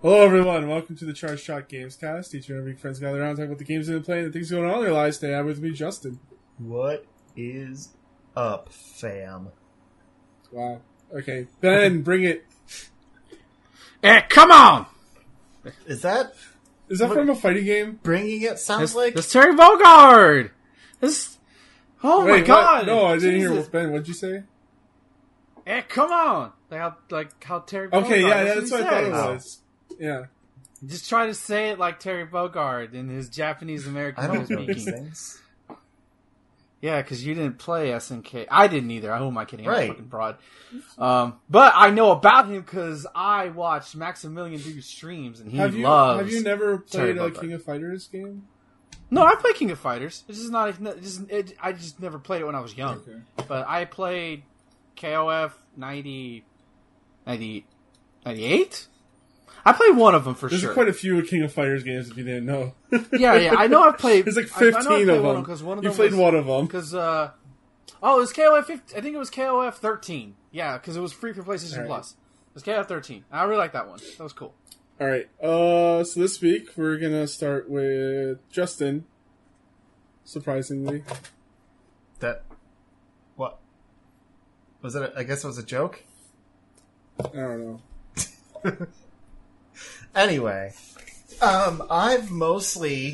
Hello everyone, welcome to the Charge Shot Gamescast. Each and every week, friends gather around and talk about the games they've been playing and the things going on in their lives. Today I'm with me, Justin. What is up, fam? Wow. Okay. Ben, bring it. Eh, come on! Is that from a fighting game? Bringing it sounds like... That's Terry Bogard! Oh my god! No, I didn't hear what Ben, what'd you say? Eh, come on! Like how Terry Bogard... Okay, yeah, that's what I thought it was. Yeah. Just try to say it like Terry Bogard in his Japanese-American speaking. Yeah, because you didn't play SNK. I didn't either. Who am I kidding? Right. I'm a fucking broad. But I know about him because I watched Maximilian do streams, and he loves... Have you never played a King of Fighters game? No, I play King of Fighters. It's just not... I just never played it when I was young. Okay. But I played KOF 98? I played one of them There's quite a few King of Fighters games if you didn't know. yeah, I know I've played... There's like 15 of them. You played one of them. Because, it was KOF... I think it was KOF 13. Yeah, because it was free for PlayStation Plus. It was KOF 13. I really liked that one. That was cool. Alright, so this week we're going to start with Justin. Surprisingly. What? Was it I guess it was a joke? I don't know. Anyway,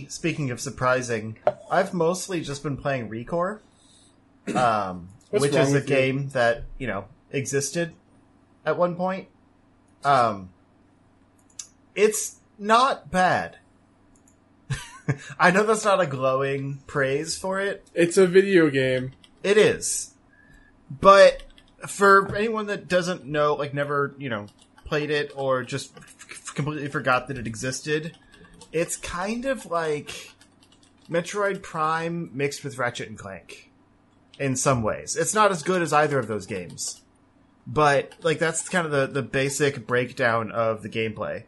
speaking of surprising, I've mostly just been playing ReCore, which is a game that, you know, existed at one point. It's not bad. I know that's not a glowing praise for it. It's a video game. It is. But for anyone that doesn't know, like never, you know, played it or just completely forgot that it existed, it's kind of like Metroid Prime mixed with Ratchet and Clank in some ways. It's not as good as either of those games, but like that's kind of the basic breakdown of the gameplay,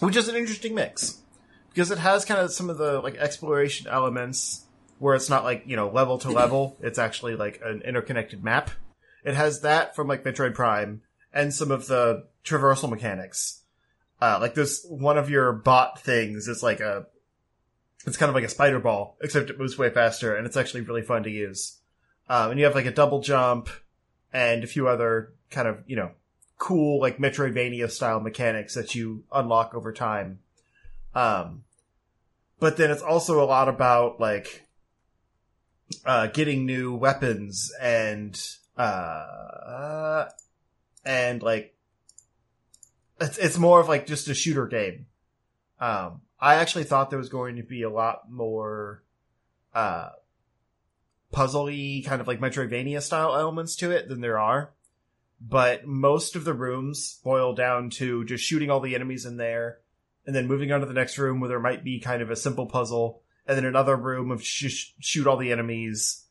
which is an interesting mix because it has kind of some of the like exploration elements where it's not like, you know, level to level. It's actually like an interconnected map. It has that from like Metroid Prime and some of the traversal mechanics. Like this, one of your bot things is like it's kind of like a spider ball, except it moves way faster and it's actually really fun to use. And you have like a double jump and a few other kind of, you know, cool like Metroidvania style mechanics that you unlock over time. But then it's also a lot about like, getting new weapons and like, it's more of like just a shooter game. I actually thought there was going to be a lot more puzzle-y, kind of like Metroidvania style elements to it than there are. But most of the rooms boil down to just shooting all the enemies in there and then moving on to the next room where there might be kind of a simple puzzle and then another room of shoot all the enemies.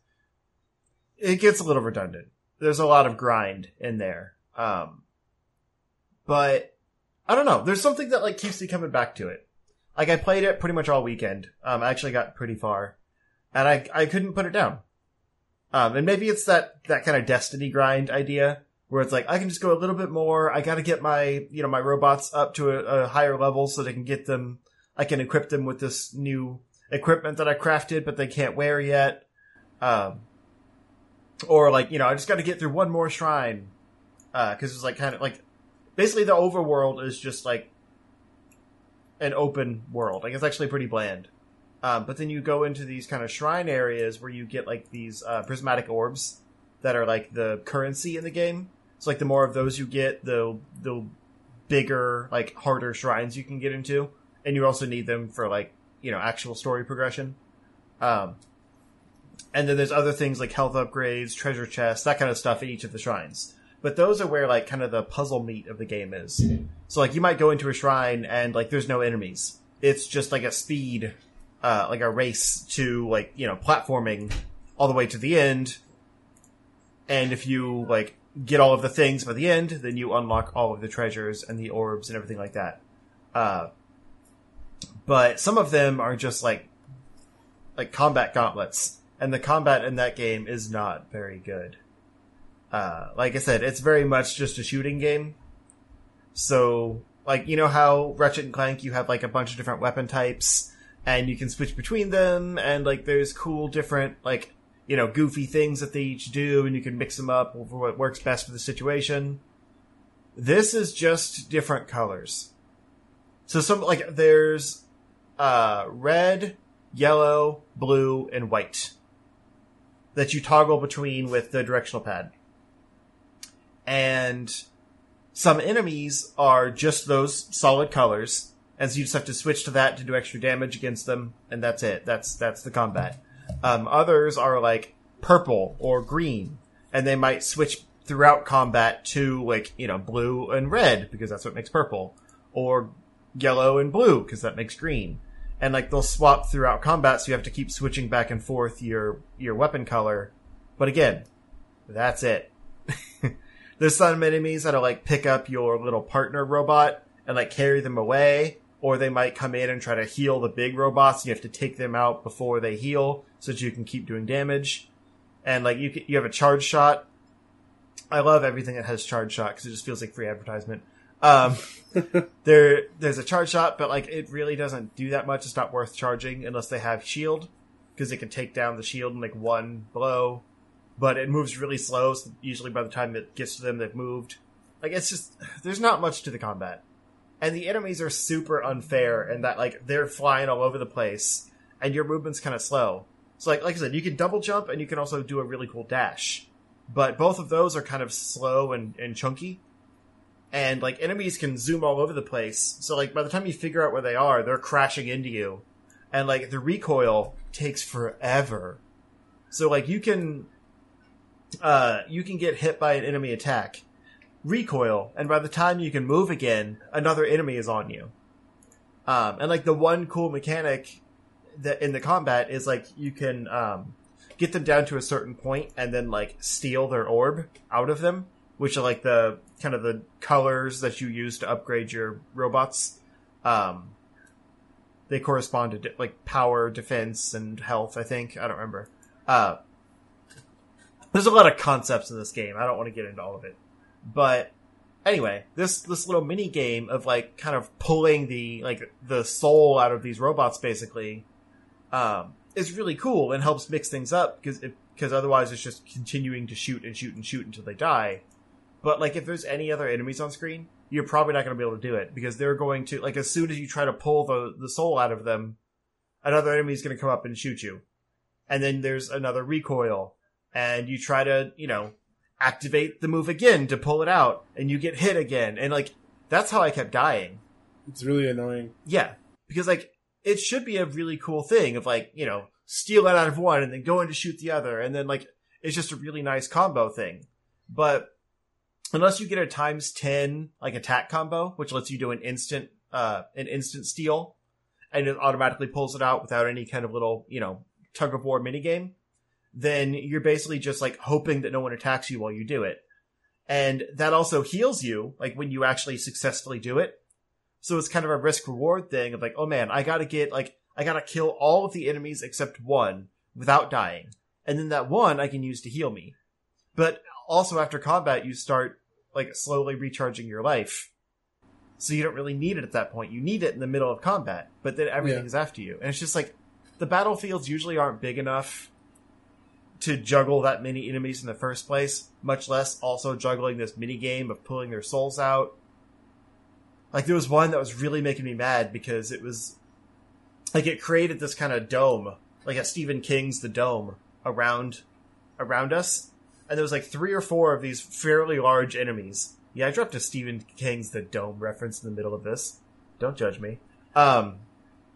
It gets a little redundant. There's a lot of grind in there. But I don't know. There's something that like keeps me coming back to it. Like I played it pretty much all weekend. I actually got pretty far and I couldn't put it down. And maybe it's that kind of Destiny grind idea where it's like, I can just go a little bit more. I got to get my, you know, my robots up to a higher level so they can get them. I can equip them with this new equipment that I crafted, but they can't wear yet. Or like, you know, I just got to get through one more shrine. Cause it's like kind of like, basically the overworld is just like an open world. Like it's actually pretty bland. But then you go into these kind of shrine areas where you get like these prismatic orbs that are like the currency in the game. So like the more of those you get, the bigger, like harder shrines you can get into. And you also need them for like, you know, actual story progression. And then there's other things like health upgrades, treasure chests, that kind of stuff in each of the shrines. But those are where, like, kind of the puzzle meat of the game is. So, like, you might go into a shrine and, like, there's no enemies. It's just, like, a speed, like, a race to, like, you know, platforming all the way to the end. And if you, like, get all of the things by the end, then you unlock all of the treasures and the orbs and everything like that. But some of them are just, like combat gauntlets. And the combat in that game is not very good. Like I said, it's very much just a shooting game. So, like, you know how Ratchet and Clank, you have, like, a bunch of different weapon types, and you can switch between them, and, like, there's cool different, like, you know, goofy things that they each do, and you can mix them up for what works best for the situation. This is just different colors. So, some, like, there's red, yellow, blue, and white that you toggle between with the directional pad. And some enemies are just those solid colors, and so you just have to switch to that to do extra damage against them, and that's it. That's the combat. Others are, like, purple or green, and they might switch throughout combat to, like, you know, blue and red, because that's what makes purple, or yellow and blue, because that makes green. And, like, they'll swap throughout combat, so you have to keep switching back and forth your weapon color. But again, that's it. There's some enemies that'll, like, pick up your little partner robot and, like, carry them away. Or they might come in and try to heal the big robots. You have to take them out before they heal so that you can keep doing damage. And, like, you have a charge shot. I love everything that has charge shot because it just feels like free advertisement. There's a charge shot, but, like, it really doesn't do that much. It's not worth charging unless they have shield, because it can take down the shield in, like, one blow, but it moves really slow, so usually by the time it gets to them, they've moved. Like, it's just, there's not much to the combat, and the enemies are super unfair, and that, like, they're flying all over the place, and your movement's kind of slow. So, like I said, you can double jump, and you can also do a really cool dash, but both of those are kind of slow and chunky. And, like, enemies can zoom all over the place. So, like, by the time you figure out where they are, they're crashing into you. And, like, the recoil takes forever. So, like, you can get hit by an enemy attack, recoil, and by the time you can move again, another enemy is on you. And, like, the one cool mechanic that in the combat is, like, you can get them down to a certain point and then, like, steal their orb out of them, which are, like, the kind of the colors that you use to upgrade your robots. They correspond to, like, power, defense, and health, I think. I don't remember. There's a lot of concepts in this game. I don't want to get into all of it. But, anyway, this little mini-game of, like, kind of pulling the soul out of these robots, basically, is really cool and helps mix things up, because otherwise it's just continuing to shoot and shoot and shoot until they die. But, like, if there's any other enemies on screen, you're probably not going to be able to do it, because they're going to, like, as soon as you try to pull the soul out of them, another enemy is going to come up and shoot you. And then there's another recoil, and you try to, you know, activate the move again to pull it out, and you get hit again. And, like, that's how I kept dying. It's really annoying. Yeah, because, like, it should be a really cool thing of, like, you know, steal it out of one and then go in to shoot the other. And then, like, it's just a really nice combo thing. But unless you get a times 10, like, attack combo, which lets you do an instant steal, and it automatically pulls it out without any kind of little, you know, tug-of-war minigame, then you're basically just, like, hoping that no one attacks you while you do it. And that also heals you, like, when you actually successfully do it. So it's kind of a risk-reward thing of, like, oh, man, I gotta kill all of the enemies except one without dying. And then that one I can use to heal me. But also after combat, you start, like, slowly recharging your life. So you don't really need it at that point. You need it in the middle of combat, but then everything's after you. And it's just, like, the battlefields usually aren't big enough to juggle that many enemies in the first place, much less also juggling this minigame of pulling their souls out. Like, there was one that was really making me mad because it was, like, it created this kind of dome, like a Stephen King's The Dome, around us. And there was, like, 3 or 4 of these fairly large enemies. Yeah, I dropped a Stephen King's The Dome reference in the middle of this. Don't judge me. There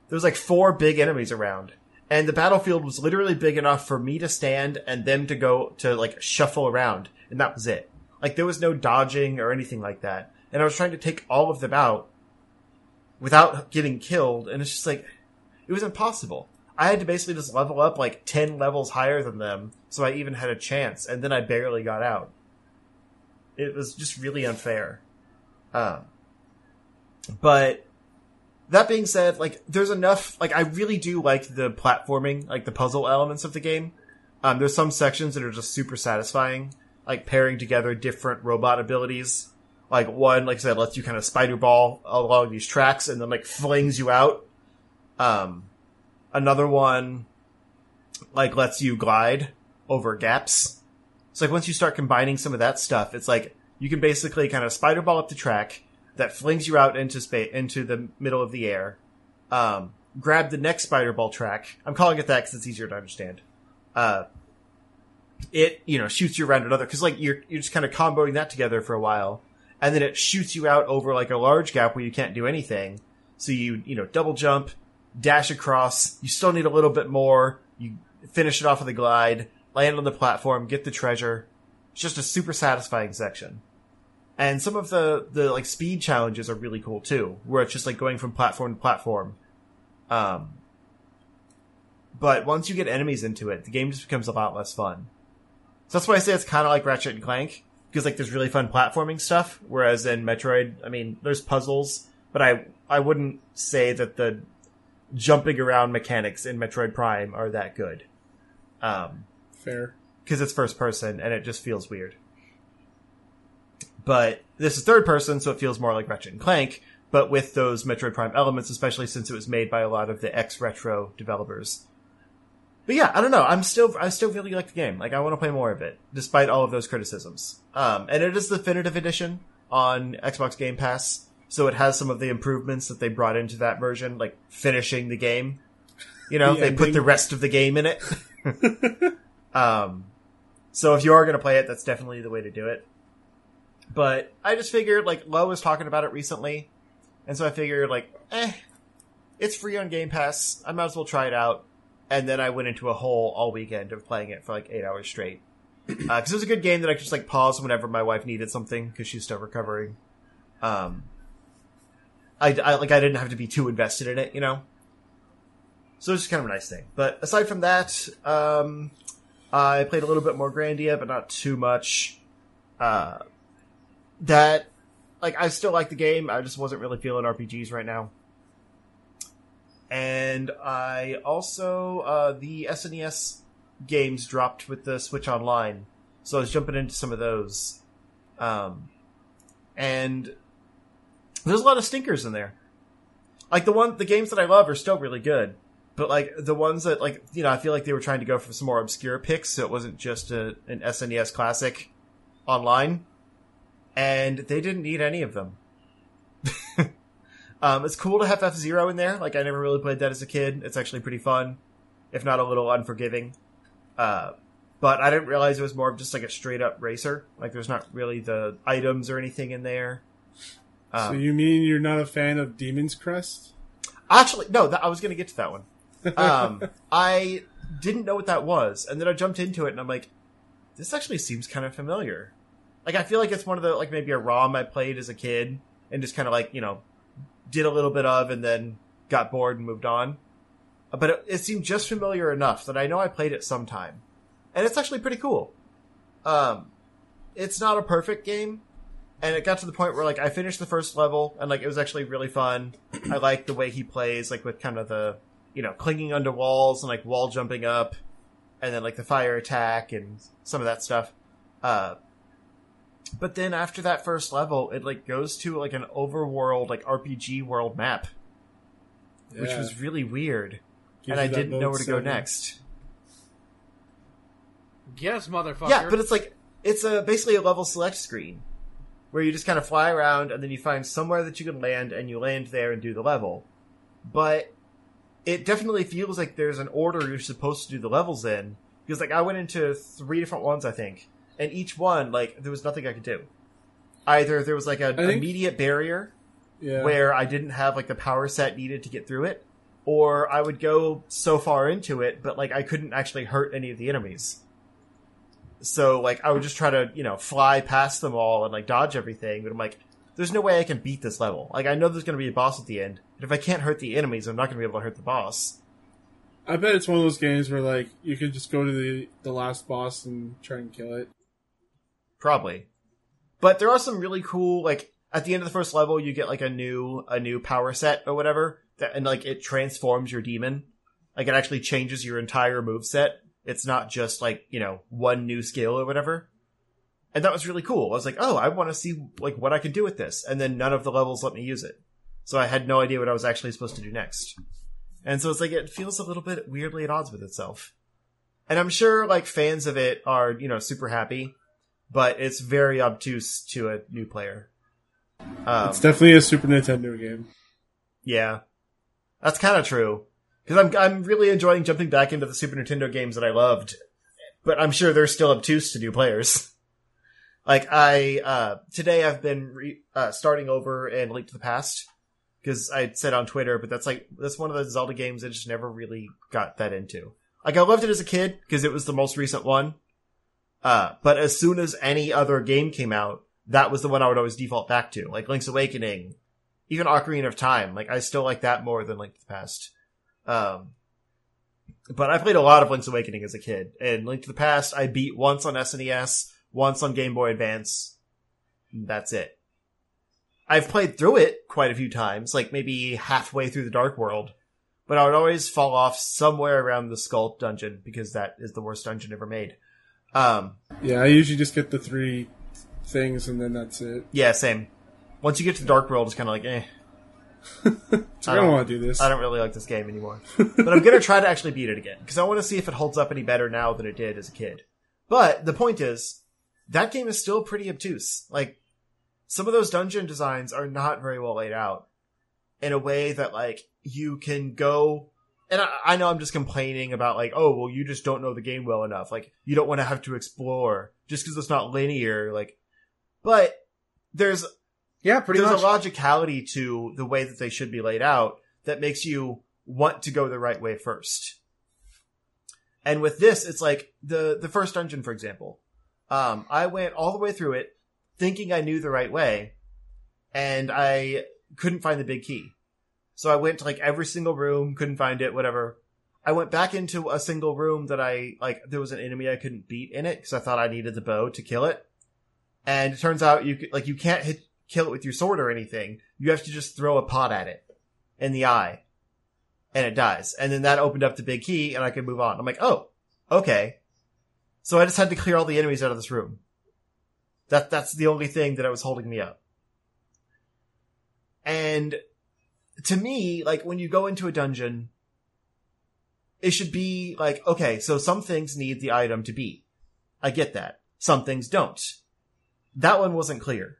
was, like, 4 big enemies around. And the battlefield was literally big enough for me to stand and them to go to, like, shuffle around. And that was it. Like, there was no dodging or anything like that. And I was trying to take all of them out without getting killed. And it's just, like, it was impossible. I had to basically just level up, like, 10 levels higher than them, so I even had a chance, and then I barely got out. It was just really unfair. But that being said, like, there's enough, like, I really do like the platforming, like, the puzzle elements of the game. There's some sections that are just super satisfying, like, pairing together different robot abilities. Like, one, like I said, lets you kind of spider ball along these tracks and then, like, flings you out. Another one, like, lets you glide over gaps. So, like, once you start combining some of that stuff, it's like you can basically kind of spider ball up the track that flings you out into space, into the middle of the air. Grab the next spider ball track. I'm calling it that because it's easier to understand. It, you know, shoots you around another, because, like, you're just kind of comboing that together for a while. And then it shoots you out over, like, a large gap where you can't do anything. So you double jump, dash across. You still need a little bit more. You finish it off with a glide, land on the platform, get the treasure. It's just a super satisfying section. And some of the like, speed challenges are really cool, too, where it's just, like, going from platform to platform. But once you get enemies into it, the game just becomes a lot less fun. So that's why I say it's kind of like Ratchet and Clank, because, like, there's really fun platforming stuff, whereas in Metroid, I mean, there's puzzles, but I wouldn't say that the jumping around mechanics in Metroid Prime are that good. Fair. Because it's first person, and it just feels weird. But this is third person, so it feels more like Ratchet and Clank, but with those Metroid Prime elements, especially since it was made by a lot of the ex-Retro developers. But yeah, I don't know. I still really like the game. Like, I want to play more of it, despite all of those criticisms. And it is the definitive edition on Xbox Game Pass, so it has some of the improvements that they brought into that version, like finishing the game. You know, they put the rest of the game in it. So if you are going to play it, that's definitely the way to do it. But I just figured, like, Lo was talking about it recently, and so I figured, like, it's free on Game Pass. I might as well try it out. And then I went into a hole all weekend of playing it for, like, 8 hours straight. Because it was a good game that I could just, like, pause whenever my wife needed something, because she's still recovering. I didn't have to be too invested in it, you know? So it was just kind of a nice thing. But aside from that, I played a little bit more Grandia, but not too much. I still like the game. I just wasn't really feeling RPGs right now. And I also, the SNES games dropped with the Switch Online, so I was jumping into some of those. And there's a lot of stinkers in there. Like, the games that I love are still really good, but, like, the ones that, like, you know, I feel like they were trying to go for some more obscure picks, so it wasn't just an SNES classic online, and they didn't need any of them. It's cool to have F-Zero in there. Like, I never really played that as a kid. It's actually pretty fun, if not a little unforgiving. But I didn't realize it was more of just, like, a straight-up racer. Like, there's not really the items or anything in there. So you mean you're not a fan of Demon's Crest? Actually, no, I was going to get to that one. I didn't know what that was, and then I jumped into it, and I'm like, this actually seems kind of familiar. Like, I feel like it's one of the, like, maybe a ROM I played as a kid, and just kind of, like, you know, did a little bit of, and then got bored and moved on. But it seemed just familiar enough that I know I played it sometime. And it's actually pretty cool. It's not a perfect game. And it got to the point where, like, I finished the first level, and, like, it was actually really fun. I like the way he plays, like, with kind of the, you know, clinging onto walls and, like, wall jumping up. And then, like, the fire attack and some of that stuff. But then after that first level, it, like, goes to, like, an overworld, like, RPG world map. Yeah. Which was really weird. And I didn't know where to go next. Yes, motherfucker. Yeah, but it's, like, it's basically a level select screen. Where you just kind of fly around, and then you find somewhere that you can land, and you land there and do the level. But it definitely feels like there's an order you're supposed to do the levels in. Because, like, I went into 3 different ones, I think. And each one, like, there was nothing I could do. Either there was, like, an immediate barrier where I didn't have, like, the power set needed to get through it, or I would go so far into it, but, like, I couldn't actually hurt any of the enemies. So, like, I would just try to, you know, fly past them all and, like, dodge everything, but I'm like, there's no way I can beat this level. Like, I know there's going to be a boss at the end, and if I can't hurt the enemies, I'm not going to be able to hurt the boss. I bet it's one of those games where, like, you could just go to the last boss and try and kill it. Probably. But there are some really cool, like, at the end of the first level, you get, like, a new power set or whatever, and, like, it transforms your demon. Like, it actually changes your entire moveset. It's not just, like, you know, one new skill or whatever. And that was really cool. I was like, oh, I want to see like what I can do with this. And then none of the levels let me use it. So I had no idea what I was actually supposed to do next. And so it's like, it feels a little bit weirdly at odds with itself. And I'm sure like fans of it are, you know, super happy, but it's very obtuse to a new player. It's definitely a Super Nintendo game. Yeah, that's kind of true. Because I'm really enjoying jumping back into the Super Nintendo games that I loved, but I'm sure they're still obtuse to new players. Like today I've been starting over in Link to the Past, because I said on Twitter, but that's one of the Zelda games I just never really got that into. Like I loved it as a kid because it was the most recent one. But as soon as any other game came out, that was the one I would always default back to. Like Link's Awakening, even Ocarina of Time. Like I still like that more than Link to the Past. But I played a lot of Link's Awakening as a kid, and Link to the Past I beat once on SNES, once on Game Boy Advance. That's it. I've played through it quite a few times, like maybe halfway through the Dark World, but I would always fall off somewhere around the Skull Dungeon because that is the worst dungeon ever made. Yeah, I usually just get the three things and then that's it. Yeah, same. Once you get to the Dark World, it's kind of like, eh. I don't want to do this. I don't really like this game anymore. But I'm going to try to actually beat it again, because I want to see if it holds up any better now than it did as a kid. But the point is, that game is still pretty obtuse. Like, some of those dungeon designs are not very well laid out in a way that, like, you can go... And I know I'm just complaining about, like, oh, well, you just don't know the game well enough. Like, you don't want to have to explore just because it's not linear. Like, but there's... Yeah, pretty much. There's a logicality to the way that they should be laid out that makes you want to go the right way first. And with this, it's like the first dungeon, for example. I went all the way through it thinking I knew the right way, and I couldn't find the big key. So I went to like every single room, couldn't find it, whatever. I went back into a single room that there was an enemy I couldn't beat in it because I thought I needed the bow to kill it. And it turns out you can't kill it with your sword or anything. You have to just throw a pot at it in the eye and it dies. And then that opened up the big key and I could move on. I'm like, oh, okay. So I just had to clear all the enemies out of this room. That's the only thing that was holding me up. And to me, like, when you go into a dungeon, it should be like, okay, so some things need the item to beat. I get that. Some things don't. That one wasn't clear.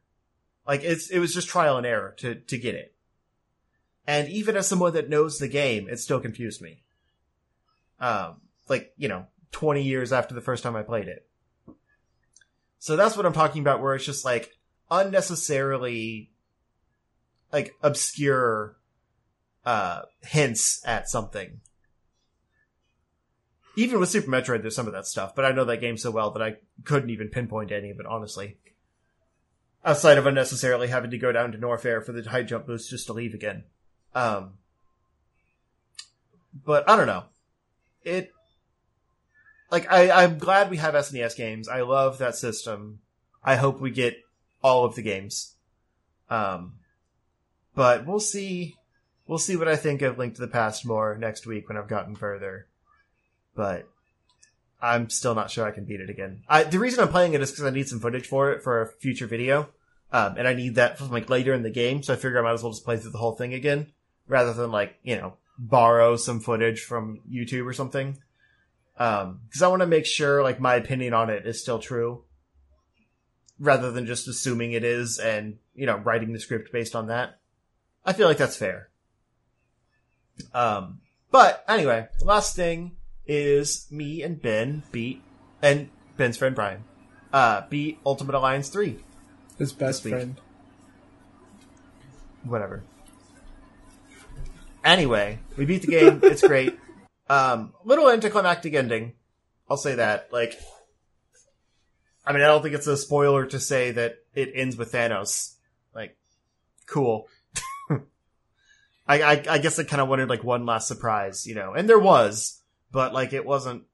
Like, it was just trial and error to get it. And even as someone that knows the game, it still confused me. 20 years after the first time I played it. So that's what I'm talking about, where it's just, like, unnecessarily, like, obscure hints at something. Even with Super Metroid, there's some of that stuff, but I know that game so well that I couldn't even pinpoint any of it, honestly. Outside of unnecessarily having to go down to Norfair for the high jump boost just to leave again. But I don't know. I'm glad we have SNES games. I love that system. I hope we get all of the games. But we'll see. We'll see what I think of Link to the Past more next week when I've gotten further. But I'm still not sure I can beat it again. The reason I'm playing it is because I need some footage for it for a future video. And I need that from like later in the game. So I figure I might as well just play through the whole thing again rather than like, you know, borrow some footage from YouTube or something. Cause I want to make sure like my opinion on it is still true rather than just assuming it is and, you know, writing the script based on that. I feel like that's fair. But anyway, last thing is me and Ben and Ben's friend Brian beat Ultimate Alliance 3. His best friend. Whatever. Anyway, we beat the game. It's great. Little anticlimactic ending. I'll say that. Like, I mean, I don't think it's a spoiler to say that it ends with Thanos. Like, cool. I guess I kind of wanted like one last surprise, you know, and there was. But, like, it wasn't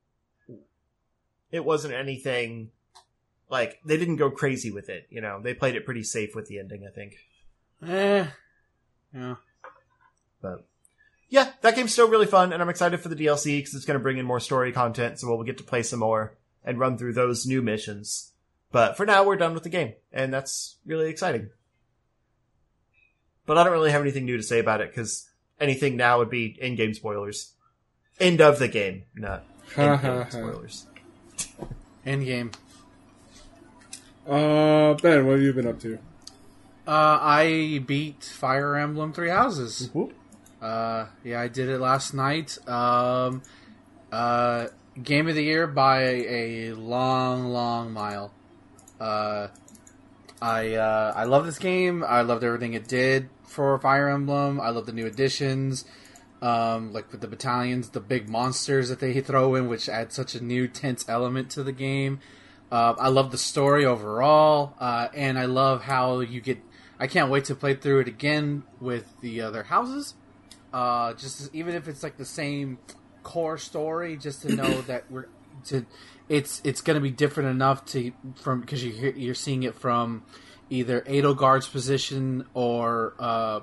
anything, like, they didn't go crazy with it, you know? They played it pretty safe with the ending, I think. Yeah. But, yeah, that game's still really fun, and I'm excited for the DLC, because it's going to bring in more story content, so we'll get to play some more and run through those new missions. But for now, we're done with the game, and that's really exciting. But I don't really have anything new to say about it, because anything now would be in-game spoilers. End of the game, not in-game spoilers. Endgame. Ben, what have you been up to? I beat Fire Emblem Three Houses. Mm-hmm. Yeah, I did it last night. Game of the year by a long, long mile. I love this game. I loved everything it did for Fire Emblem. I love the new additions, like with the battalions, the big monsters that they throw in, which add such a new tense element to the game. I love the story overall, and I love how you get... I can't wait to play through it again with the other houses. Just even if it's like the same core story, just to know that it's going to be different enough to from because you're seeing it from either Edelgard's position or I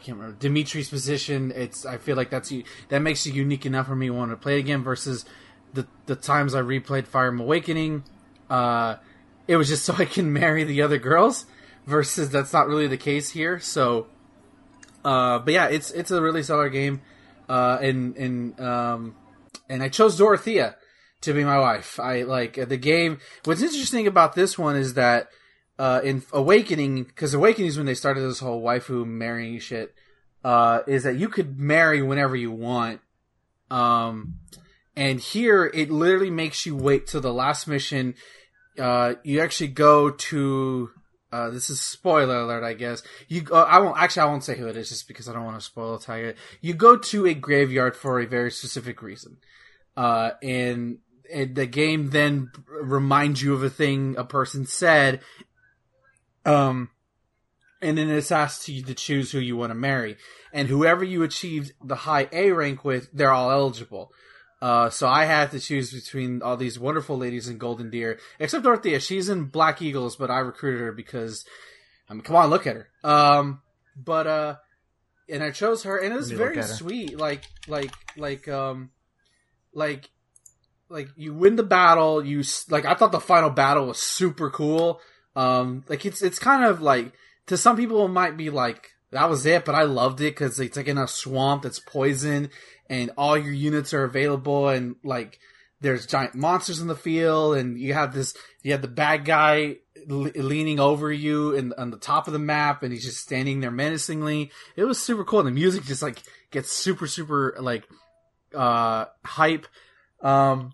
can't remember Dimitri's position. I feel like that makes it unique enough for me to want to play again versus the times I replayed Fire Emblem Awakening. It was just so I can marry the other girls. Versus that's not really the case here. So, but yeah, it's a really stellar game, and I chose Dorothea to be my wife. I like the game. What's interesting about this one is that in Awakening, because Awakening is when they started this whole waifu marrying shit, is that you could marry whenever you want, and here it literally makes you wait till the last mission. You actually go to. This is spoiler alert, I guess. I won't say who it is, just because I don't want to spoil the title. You go to a graveyard for a very specific reason, and the game then reminds you of a thing a person said, and then it's asked you to choose who you want to marry, and whoever you achieved the high A rank with, they're all eligible. So I had to choose between all these wonderful ladies in Golden Deer, except Dorothea. She's in Black Eagles, but I recruited her because, I mean, come on, look at her. And I chose her, and it was very sweet. Like you win the battle. I thought the final battle was super cool. It's kind of like, to some people it might be like, that was it, but I loved it because it's like in a swamp that's poison, and all your units are available, and like there's giant monsters in the field, and you have the bad guy leaning over you and on the top of the map, and he's just standing there menacingly. It was super cool, and the music just like gets super, super like hype. But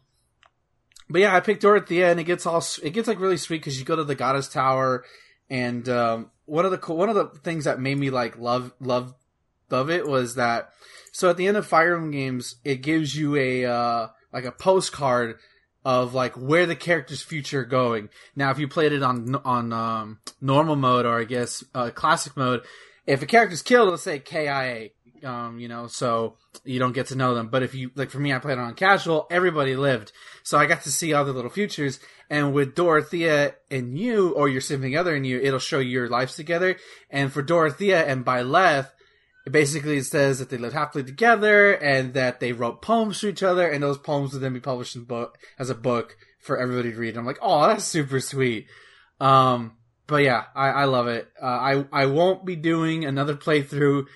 yeah, I picked Dorothea, and it gets like really sweet because you go to the Goddess Tower. And one of the things that made me like love it was that, so at the end of Fire Emblem games, it gives you a postcard of like where the character's future are going. Now, if you played it on normal mode, or I guess classic mode, if a character's killed, it'll say KIA, so you don't get to know them. But if you like, for me, I played it on casual, everybody lived, so I got to see all the little futures. And with Dorothea and you, or your significant other and you, it'll show your lives together. And for Dorothea and Byleth, it basically says that they lived happily together and that they wrote poems to each other, and those poems would then be published as a book for everybody to read. And I'm like, oh, that's super sweet. But yeah, I love it. I won't be doing another playthrough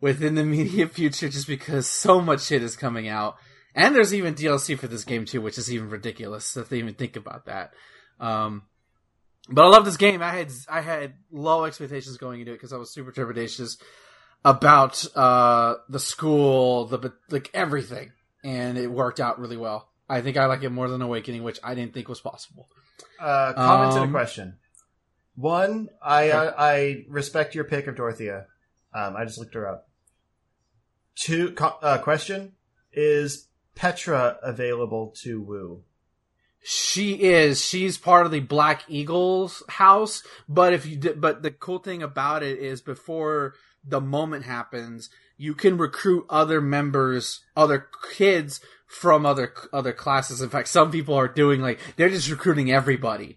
within the immediate future just because so much shit is coming out. And there's even DLC for this game, too, which is even ridiculous if they even think about that. But I love this game. I had low expectations going into it because I was super trepidatious about the school, like everything. And it worked out really well. I think I like it more than Awakening, which I didn't think was possible. Comments and a question. One, I respect your pick of Dorothea. I just looked her up. Two, question is... Petra available to woo? She is. She's part of the Black Eagles house. But but the cool thing about it is, before the moment happens, you can recruit other members, other kids from other classes. In fact, some people are doing like they're just recruiting everybody,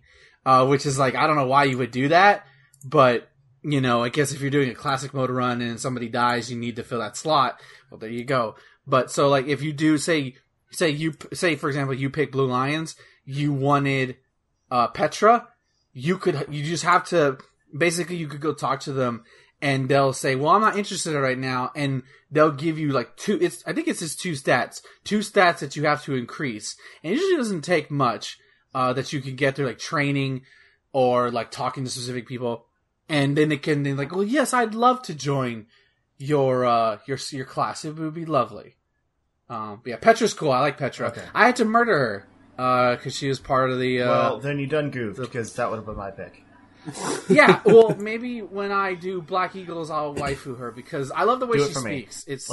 which is like I don't know why you would do that, but I guess if you're doing a classic mode run and somebody dies, you need to fill that slot. Well, there you go. But so, like, if you do, say for example, you pick Blue Lions, you wanted Petra, you just have to basically you could go talk to them and they'll say, well, I'm not interested right now, and they'll give you like two stats that you have to increase, and it usually doesn't take much that you can get through like training or like talking to specific people, and then they're like, well, yes, I'd love to join your class. It would be lovely. But yeah, Petra's cool. I like Petra. Okay. I had to murder her because she was part of the. Well, then you done goofed because that would have been my pick. Yeah, well, maybe when I do Black Eagles, I'll waifu her because I love the way she speaks. Me. It's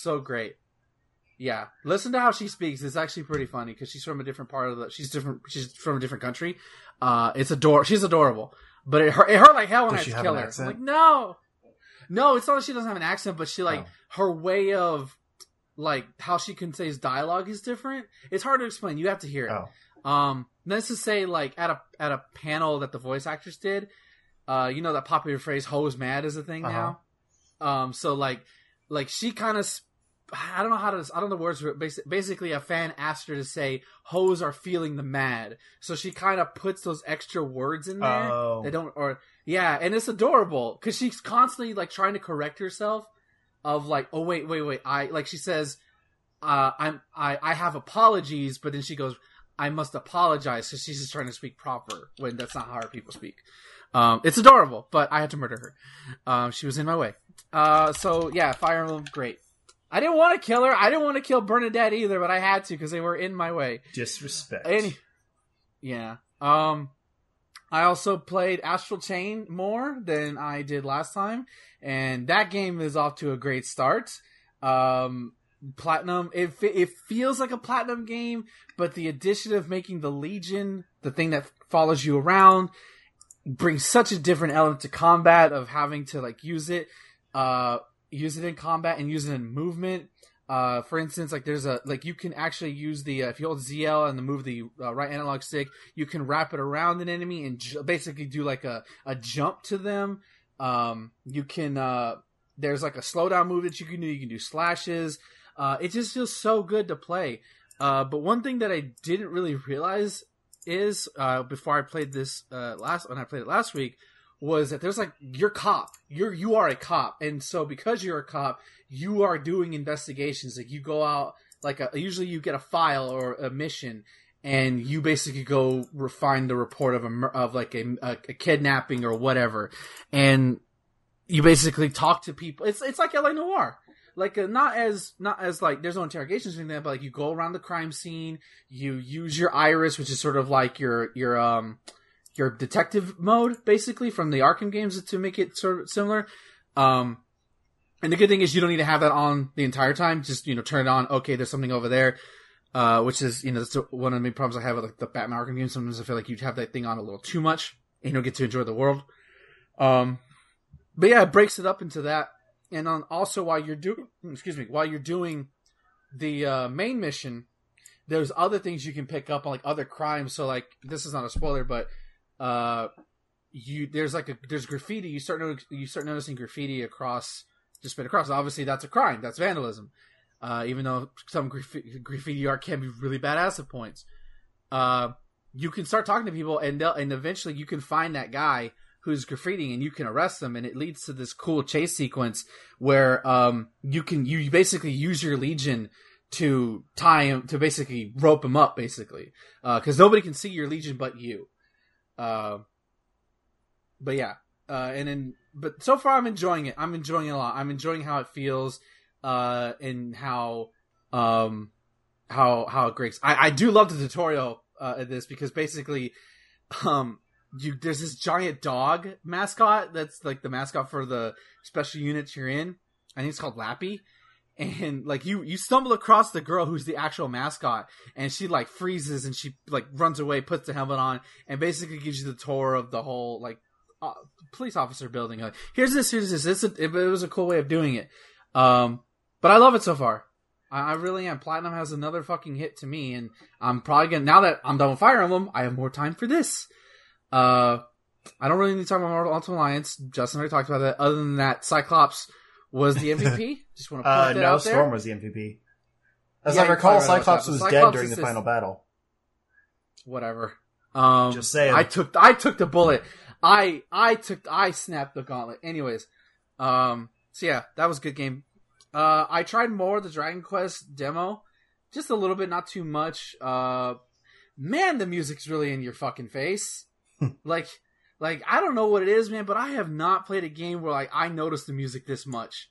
so great. Yeah, listen to how she speaks. It's actually pretty funny because she's from a different part of the. She's from a different country. It's adorable. She's adorable, but it hurt like hell when I had to kill her. I'm like, no, it's not that she doesn't have an accent, but she her way of. Like how she conveys dialogue is different. It's hard to explain. You have to hear it. Oh. Let's just say, like at a panel that the voice actors did, you know that popular phrase "hoes mad" is a thing now. So like she kind of, I don't know the words for it. Basically, a fan asked her to say "hoes are feeling the mad," so she kind of puts those extra words in there. Oh. And it's adorable because she's constantly like trying to correct herself. Of like, oh wait. I like she says, I have apologies, but then she goes, I must apologize. So she's just trying to speak proper when that's not how our people speak. It's adorable, but I had to murder her. She was in my way. So yeah, Fire Emblem, great. I didn't want to kill her. I didn't want to kill Bernadette either, but I had to because they were in my way. Disrespect. Yeah. I also played Astral Chain more than I did last time, and that game is off to a great start. Platinum, it feels like a Platinum game, but the addition of making the Legion, the thing that follows you around, brings such a different element to combat of having to like use it in combat and use it in movement. For instance, like there's you can actually use the if you hold ZL and move the right analog stick, you can wrap it around an enemy and basically do like a jump to them. You can there's like a slowdown move that you can do. You can do slashes. It just feels so good to play. But one thing that I didn't really realize is before I played this last week. Was that there's like you are a cop, and so because you're a cop, you are doing investigations. Like you go out, like usually you get a file or a mission, and you basically go refine the report of a kidnapping or whatever, and you basically talk to people. It's like LA Noire. Like not as like there's no interrogations or anything, but like you go around the crime scene, you use your iris, which is sort of like your detective mode, basically, from the Arkham games to make it sort of similar. And the good thing is you don't need to have that on the entire time. Just, turn it on. Okay, there's something over there. Which is, that's one of the problems I have with like the Batman Arkham games. Sometimes I feel like you'd have that thing on a little too much and you don't get to enjoy the world. But yeah, it breaks it up into that. And then also while you're doing the main mission, there's other things you can pick up on, like other crimes. So like, this is not a spoiler, but, there's graffiti. You start noticing graffiti across. Obviously, that's a crime. That's vandalism. Even though some graffiti art can be really badass at points, you can start talking to people, and eventually you can find that guy who's graffitiing, and you can arrest them. And it leads to this cool chase sequence where you basically use your Legion to tie him to basically rope him up, basically, because nobody can see your Legion but you. But yeah, but so far I'm enjoying it. I'm enjoying it a lot. I'm enjoying how it feels, and how it breaks. I do love the tutorial at this because basically, there's this giant dog mascot that's like the mascot for the special units you're in. I think it's called Lappy, and like you stumble across the girl who's the actual mascot, and she like freezes and she like runs away, puts the helmet on, and basically gives you the tour of the whole like. Police officer building. Like, here's this. It was a cool way of doing it. But I love it so far. I really am. Platinum has another fucking hit to me, and I'm probably gonna, now that I'm done with Fire Emblem, I have more time for this. I don't really need to talk about Marvel Ultimate Alliance. Justin already talked about that. Other than that, Cyclops was the MVP. Just want to put that out there. No, Storm was the MVP. As I recall, Cyclops was dead during the final battle. Whatever. Just saying. I took the bullet. I snapped the gauntlet. Anyways, so yeah, that was a good game. I tried more of the Dragon Quest demo, just a little bit, not too much. Man, the music's really in your fucking face. Like I don't know what it is, man, but I have not played a game where like I noticed the music this much.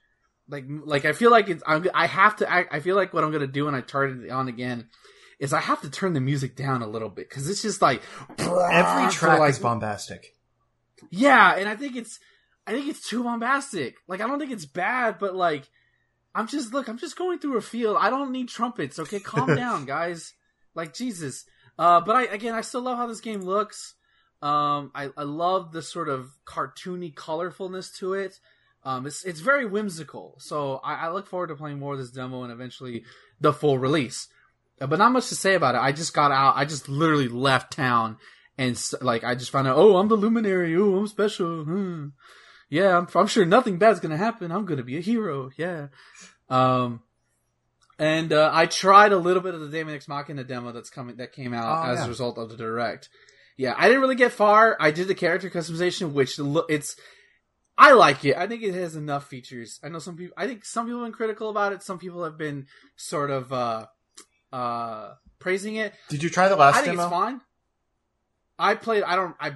Like I feel like it's I feel like what I'm gonna do when I turn it on again is I have to turn the music down a little bit because it's just like every track is bombastic. Yeah, and I think it's too bombastic. Like I don't think it's bad, but like I'm just going through a field. I don't need trumpets, okay? Calm down, guys. Like Jesus. But I still love how this game looks. I love the sort of cartoony colorfulness to it. It's very whimsical. So I look forward to playing more of this demo and eventually the full release. But not much to say about it. I just got out. I just literally left town. And like I just found out, oh, I'm the luminary. Oh, I'm special. Yeah, I'm sure nothing bad's gonna happen. I'm gonna be a hero. Yeah. And I tried a little bit of the Deus Ex Machina demo that came out as a result of the Direct. Yeah, I didn't really get far. I did the character customization, which I like it. I think it has enough features. I think some people have been critical about it. Some people have been sort of praising it. Did you try the last demo? I think it's fine. I played. Well, I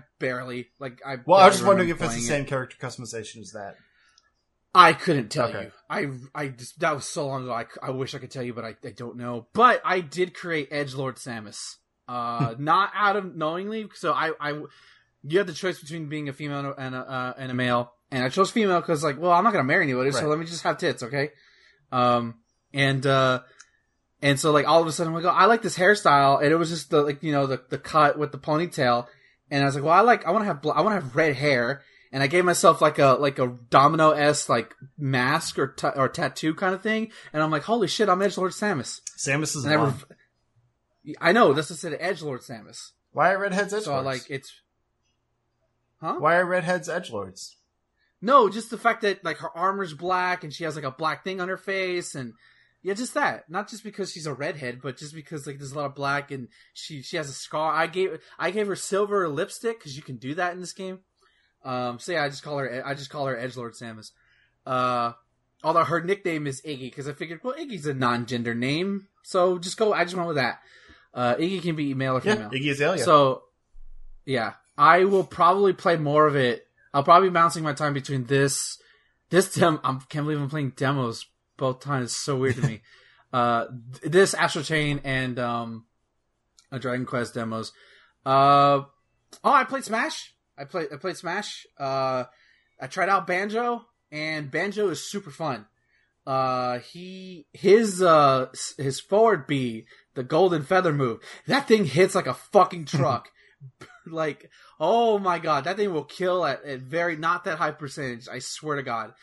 was just wondering if it's the same character customization as that. I couldn't tell you. I just that was so long ago. I wish I could tell you, but I don't know. But I did create Edgelord Samus, not out of knowingly. So you have the choice between being a female and a male, and I chose female because like, well, I'm not gonna marry anybody, right. So let me just have tits, okay? And so, like, all of a sudden, I'm like, oh, I like this hairstyle. And it was just the cut with the ponytail. And I was like, well, I want to have red hair. And I gave myself like a Domino-esque, like, mask or tattoo kind of thing. And I'm like, holy shit, I'm Edgelord Samus. Samus is mom. I know, that's what said Edgelord Samus. Why are redheads Edgelords? So, like, it's... Huh? Why are redheads Edgelords? No, just the fact that, like, her armor's black and she has, like, a black thing on her face and... Yeah, just that. Not just because she's a redhead, but just because like there's a lot of black and she has a scar. I gave her silver lipstick because you can do that in this game. So yeah, I just call her Edgelord Samus. Although her nickname is Iggy because I figured, well, Iggy's a non-gender name, so I just went with that. Iggy can be male or female. Yeah, Iggy Azalea. So yeah, I will probably play more of it. I'll probably be bouncing my time between this demo. I can't believe I'm playing demos both times. It's so weird to me. This Astral Chain and Dragon Quest demos. I played Smash. I played Smash. I tried out Banjo, and Banjo is super fun. His forward B, the golden feather move. That thing hits like a fucking truck. Like, oh my god, that thing will kill at very not that high percentage. I swear to God.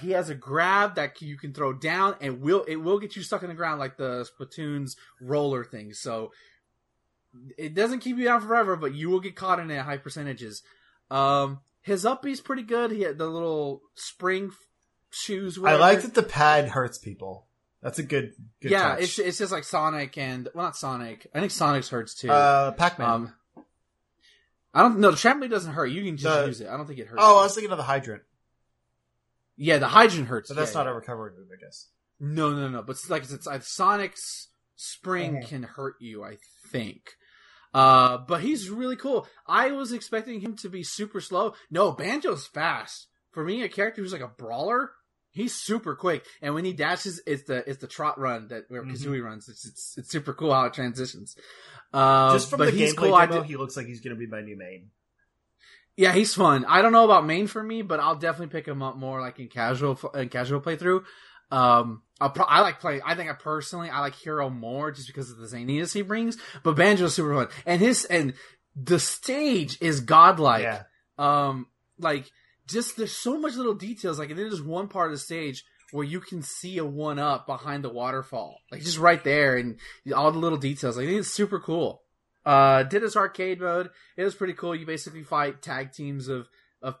He has a grab that you can throw down and it will get you stuck in the ground like the Splatoon's roller thing. So it doesn't keep you down forever, but you will get caught in it at high percentages. His up B's pretty good. He had the little spring shoes. Whatever. I like that the pad hurts people. That's a good touch. Yeah, it's just like Sonic not Sonic. I think Sonic's hurts too. Pac-Man. I don't know. The trampoline doesn't hurt. You can just use it. I don't think it hurts. Oh, I was thinking of the hydrant. Yeah, the hydrant hurts. But that's not a recovery move, I guess. No. But like I said, Sonic's spring can hurt you, I think. But he's really cool. I was expecting him to be super slow. No, Banjo's fast. For me, a character who's like a brawler, he's super quick. And when he dashes, it's the trot run that Kazooie runs. It's super cool how it transitions. Just from the gameplay demo, he looks like he's going to be my new main. Yeah, he's fun. I don't know about main for me, but I'll definitely pick him up more like in casual playthrough. I like Hero more just because of the zaniness he brings, but Banjo's super fun. And the stage is godlike. Yeah. There's so much little details, like, and then there's one part of the stage where you can see a 1-up behind the waterfall. Like, just right there, and all the little details. Like, it's super cool. Did his arcade mode. It was pretty cool. You basically fight tag teams of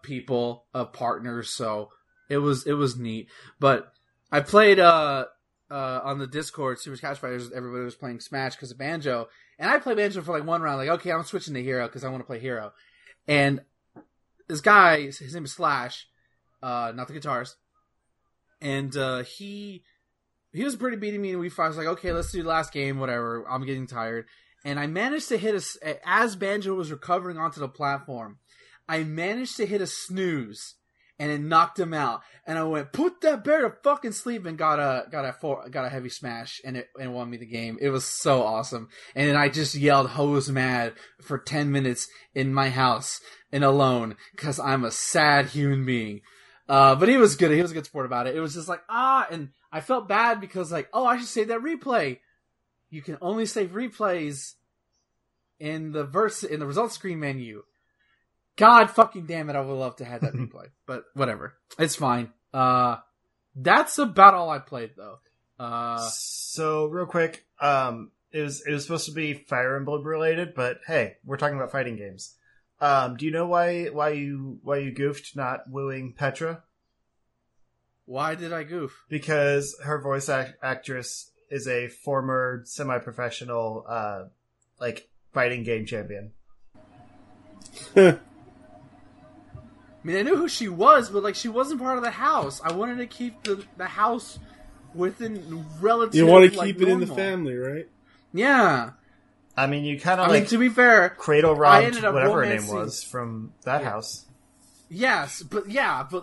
people, of partners, so it was neat. But I played on the Discord, Super Couch Fighters, everybody was playing Smash because of Banjo. And I played Banjo for like one round. Like, okay, I'm switching to Hero because I want to play Hero. And this guy, his name is Slash, not the guitarist. And he was pretty beating me. And I was like, okay, let's do the last game, whatever. I'm getting tired. And I managed to hit as Banjo was recovering onto the platform, I managed to hit a snooze. And it knocked him out. And I went, put that bear to fucking sleep, and got a heavy smash, and it won me the game. It was so awesome. And then I just yelled "Ho's mad" for 10 minutes in my house and alone, because I'm a sad human being. But he was good. He was a good sport about it. It was just like, and I felt bad because like, oh, I should save that replay. You can only save replays in the results screen menu. God fucking damn it, I would love to have that replay. But whatever. It's fine. That's about all I played though. So real quick, it was supposed to be Fire Emblem related, but hey, we're talking about fighting games. Do you know why you goofed not wooing Petra? Why did I goof? Because her voice actress is a former semi-professional fighting game champion. I mean, I knew who she was, but, like, she wasn't part of the house. I wanted to keep the house within relative, you want to keep it normal. In the family, right? Yeah. I mean, you kind of, to be fair, cradle-robbed whatever her name was from that house. Yes, but,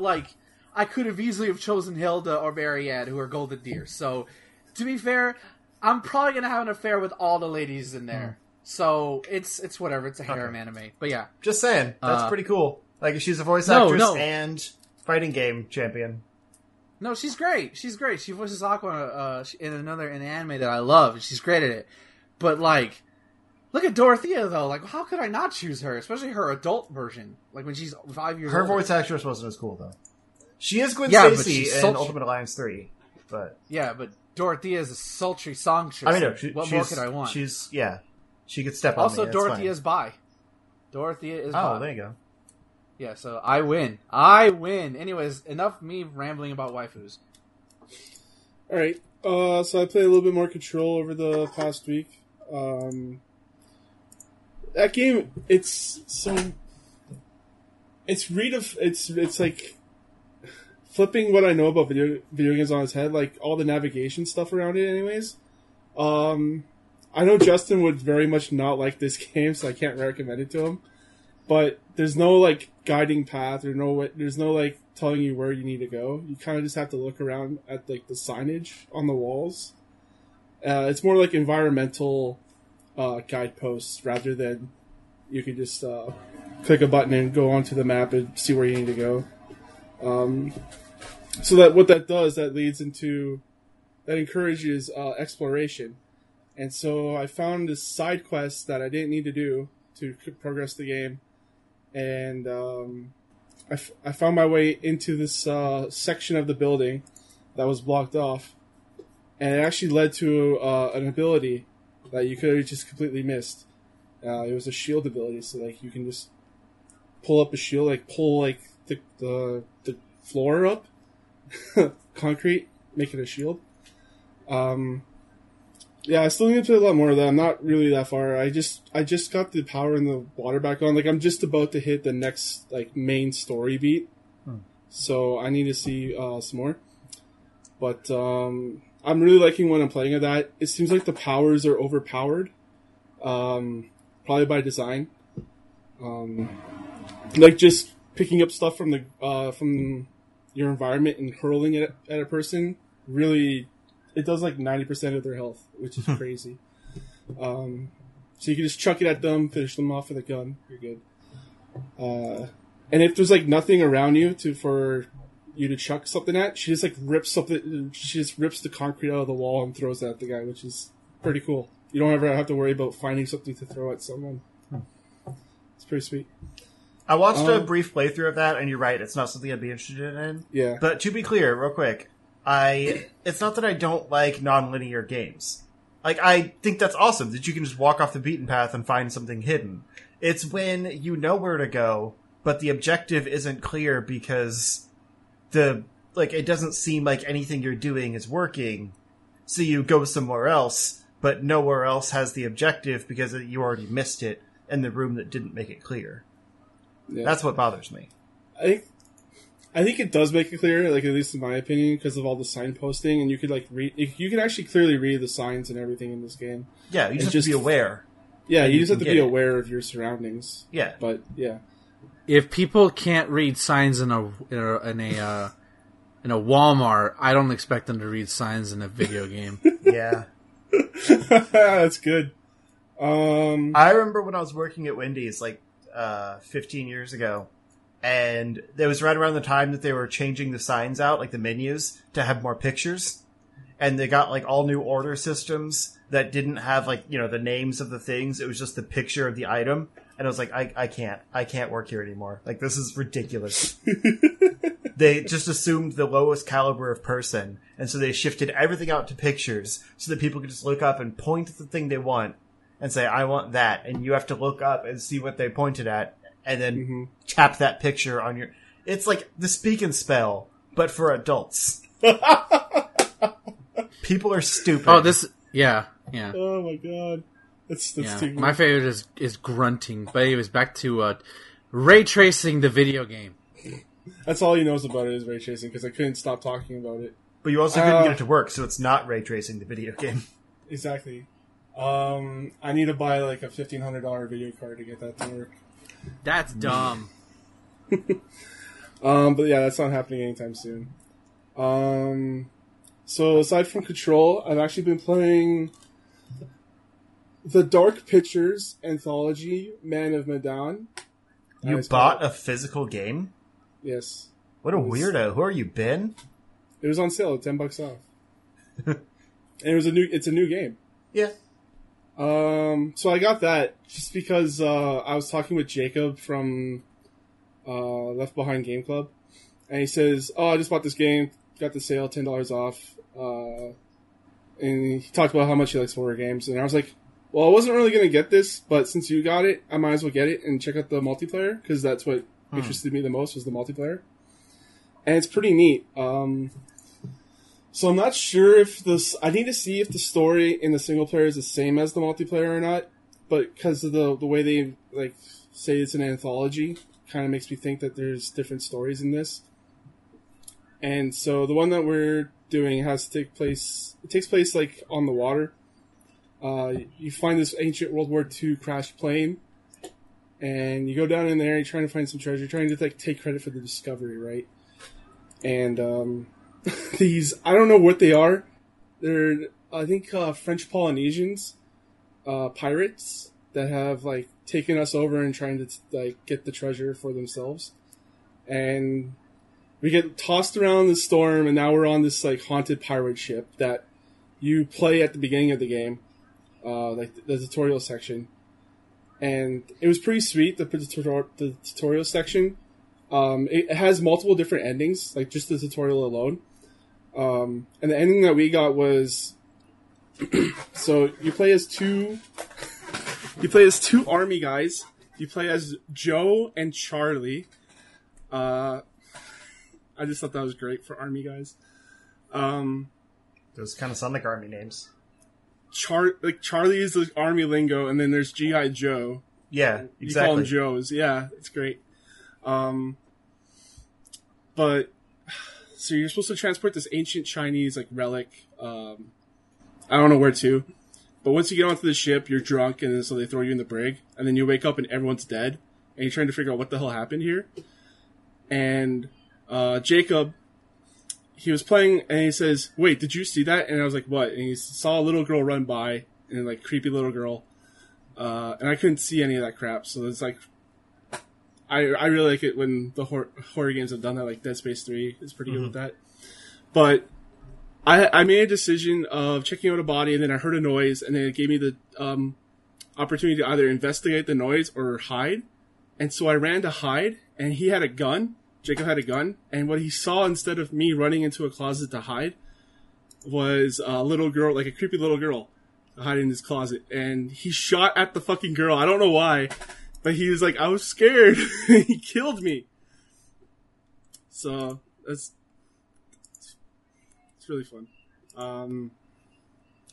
like, I could have easily have chosen Hilda or Marianne, who are Golden Deer. So, to be fair, I'm probably going to have an affair with all the ladies in there. So, it's whatever. It's a harem anime. But, yeah. Just saying. That's pretty cool. Like, she's a voice actress and fighting game champion. No, she's great. She's great. She voices Aqua in an anime that I love. She's great at it. But, like, look at Dorothea, though. Like, how could I not choose her? Especially her adult version. Like, when she's 5 years old. Her voice actress wasn't as cool, though. She is Gwen Stacy in Ultimate Alliance 3. But yeah, but Dorothea is a sultry songstress. I mean, no, what more could I want? She's, yeah. She could step on me. Also, Dorothea is bi. Dorothea is bi. Oh, there you go. Yeah, so I win. Anyways, enough me rambling about waifus. Alright, so I played a little bit more Control over the past week. That game, it's like flipping what I know about video games on its head, like all the navigation stuff around it anyways. I know Justin would very much not like this game, so I can't recommend it to him. But there's no, like, guiding path or there's no, like, telling you where you need to go. You kind of just have to look around at, like, the signage on the walls. It's more like environmental guideposts rather than you can just click a button and go onto the map and see where you need to go. So that what that does, that leads into... That encourages exploration. And so I found this side quest that I didn't need to do to progress the game. And I found my way into this section of the building that was blocked off. And it actually led to an ability that you could have just completely missed. It was a shield ability. So, like, you can just pull up a shield, like, pull, like, the floor up. Concrete, make it a shield. Yeah, I still need to play a lot more of that. I'm not really that far. I just got the power and the water back on. Like, I'm just about to hit the next, like, main story beat. So I need to see some more. But I'm really liking what I'm playing of that. It seems like the powers are overpowered. Probably by design. Like, just picking up stuff from the from your environment and hurling it at a person really... It does, like, 90% of their health, which is crazy. So you can just chuck it at them, finish them off with a gun. You're good. And if there's, like, nothing around you for you to chuck something at, she just, like, rips something. She just rips the concrete out of the wall and throws it at the guy, which is pretty cool. You don't ever have to worry about finding something to throw at someone. It's pretty sweet. I watched a brief playthrough of that, and you're right. It's not something I'd be interested in. Yeah. But to be clear, real quick... It's not that I don't like non-linear games. Like, I think that's awesome that you can just walk off the beaten path and find something hidden. It's when you know where to go, but the objective isn't clear because it doesn't seem like anything you're doing is working. so you go somewhere else, but nowhere else has the objective because you already missed it in the room that didn't make it clear. Yeah. That's what bothers me. I think it does make it clear, like, at least in my opinion, because of all the signposting, and you could like read, you can actually clearly read the signs and everything in this game. Yeah, you just have to be aware. Yeah, you just have to be aware of your surroundings. Yeah, but yeah, if people can't read signs in a Walmart, I don't expect them to read signs in a video game. Yeah, that's good. I remember when I was working at Wendy's, like 15 years ago. And it was right around the time that they were changing the signs out, like the menus, to have more pictures. And they got like all new order systems that didn't have like, you know, the names of the things. It was just the picture of the item. And I was like, I can't work here anymore. Like, this is ridiculous. They just assumed the lowest caliber of person. And so they shifted everything out to pictures so that people could just look up and point at the thing they want and say, I want that. And you have to look up and see what they pointed at. And then tap that picture on your... It's like the Speak and Spell, but for adults. People are stupid. Oh, this... Yeah, yeah. Oh, my God. That's yeah. My favorite is grunting. But anyways, back to ray tracing the video game. That's all he knows about it is ray tracing, because I couldn't stop talking about it. But you also couldn't get it to work, so it's not ray tracing the video game. Exactly. I need to buy, like, a $1,500 video card to get that to work. That's dumb. But yeah, that's not happening anytime soon. So aside from Control, I've actually been playing the Dark Pictures Anthology, Man of Medan. You bought a physical game? Yes. What a weirdo. Who are you, Ben? It was on sale, $10 off. And it's a new game. Yeah. So I got that just because I was talking with Jacob from Left Behind Game Club, and he says, "Oh, I just bought this game, got the sale, $10 off." And he talked about how much he likes horror games, and I was like, "Well, I wasn't really gonna get this, but since you got it, I might as well get it and check out the multiplayer because that's what interested me the most was the multiplayer, and it's pretty neat." So I'm not sure if this... I need to see if the story in the single player is the same as the multiplayer or not, but because of the way they like say it's an anthology, kind of makes me think that there's different stories in this. And so the one that we're doing has to take place... It takes place like on the water. You find this ancient World War II crashed plane, and you go down in there, you're trying to find some treasure, trying to like take credit for the discovery, right? And... these, I don't know what they are. They're, I think, French Polynesians, pirates that have, like, taken us over and trying to, like, get the treasure for themselves. And we get tossed around the storm, and now we're on this, like, haunted pirate ship that you play at the beginning of the game, like, the tutorial section. And it was pretty sweet, the tutorial section. It has multiple different endings, like just the tutorial alone. And the ending that we got was, so you play as two army guys. You play as Joe and Charlie. I just thought that was great for army guys. Those kind of sound like army names. Charlie is the army lingo, and then there's G.I. Joe. Yeah, exactly. You call them Joes. Yeah, it's great. But so you're supposed to transport this ancient Chinese like relic. I don't know where to, but once you get onto the ship, you're drunk, and then so they throw you in the brig, and then you wake up and everyone's dead, and you're trying to figure out what the hell happened here. And Jacob, he was playing, and he says, "Wait, did you see that?" And I was like, "What?" And he saw a little girl run by, and like creepy little girl, and I couldn't see any of that crap, so it's like. I really like it when the horror games have done that, like Dead Space 3 is pretty good with that. But I made a decision of checking out a body, and then I heard a noise, and then it gave me the opportunity to either investigate the noise or hide. And so I ran to hide, and he had a gun. Jacob had a gun, and what he saw instead of me running into a closet to hide was a little girl, like a creepy little girl, hiding in his closet. And he shot at the fucking girl. I don't know why. But he was like, I was scared. He killed me. So, it's really fun.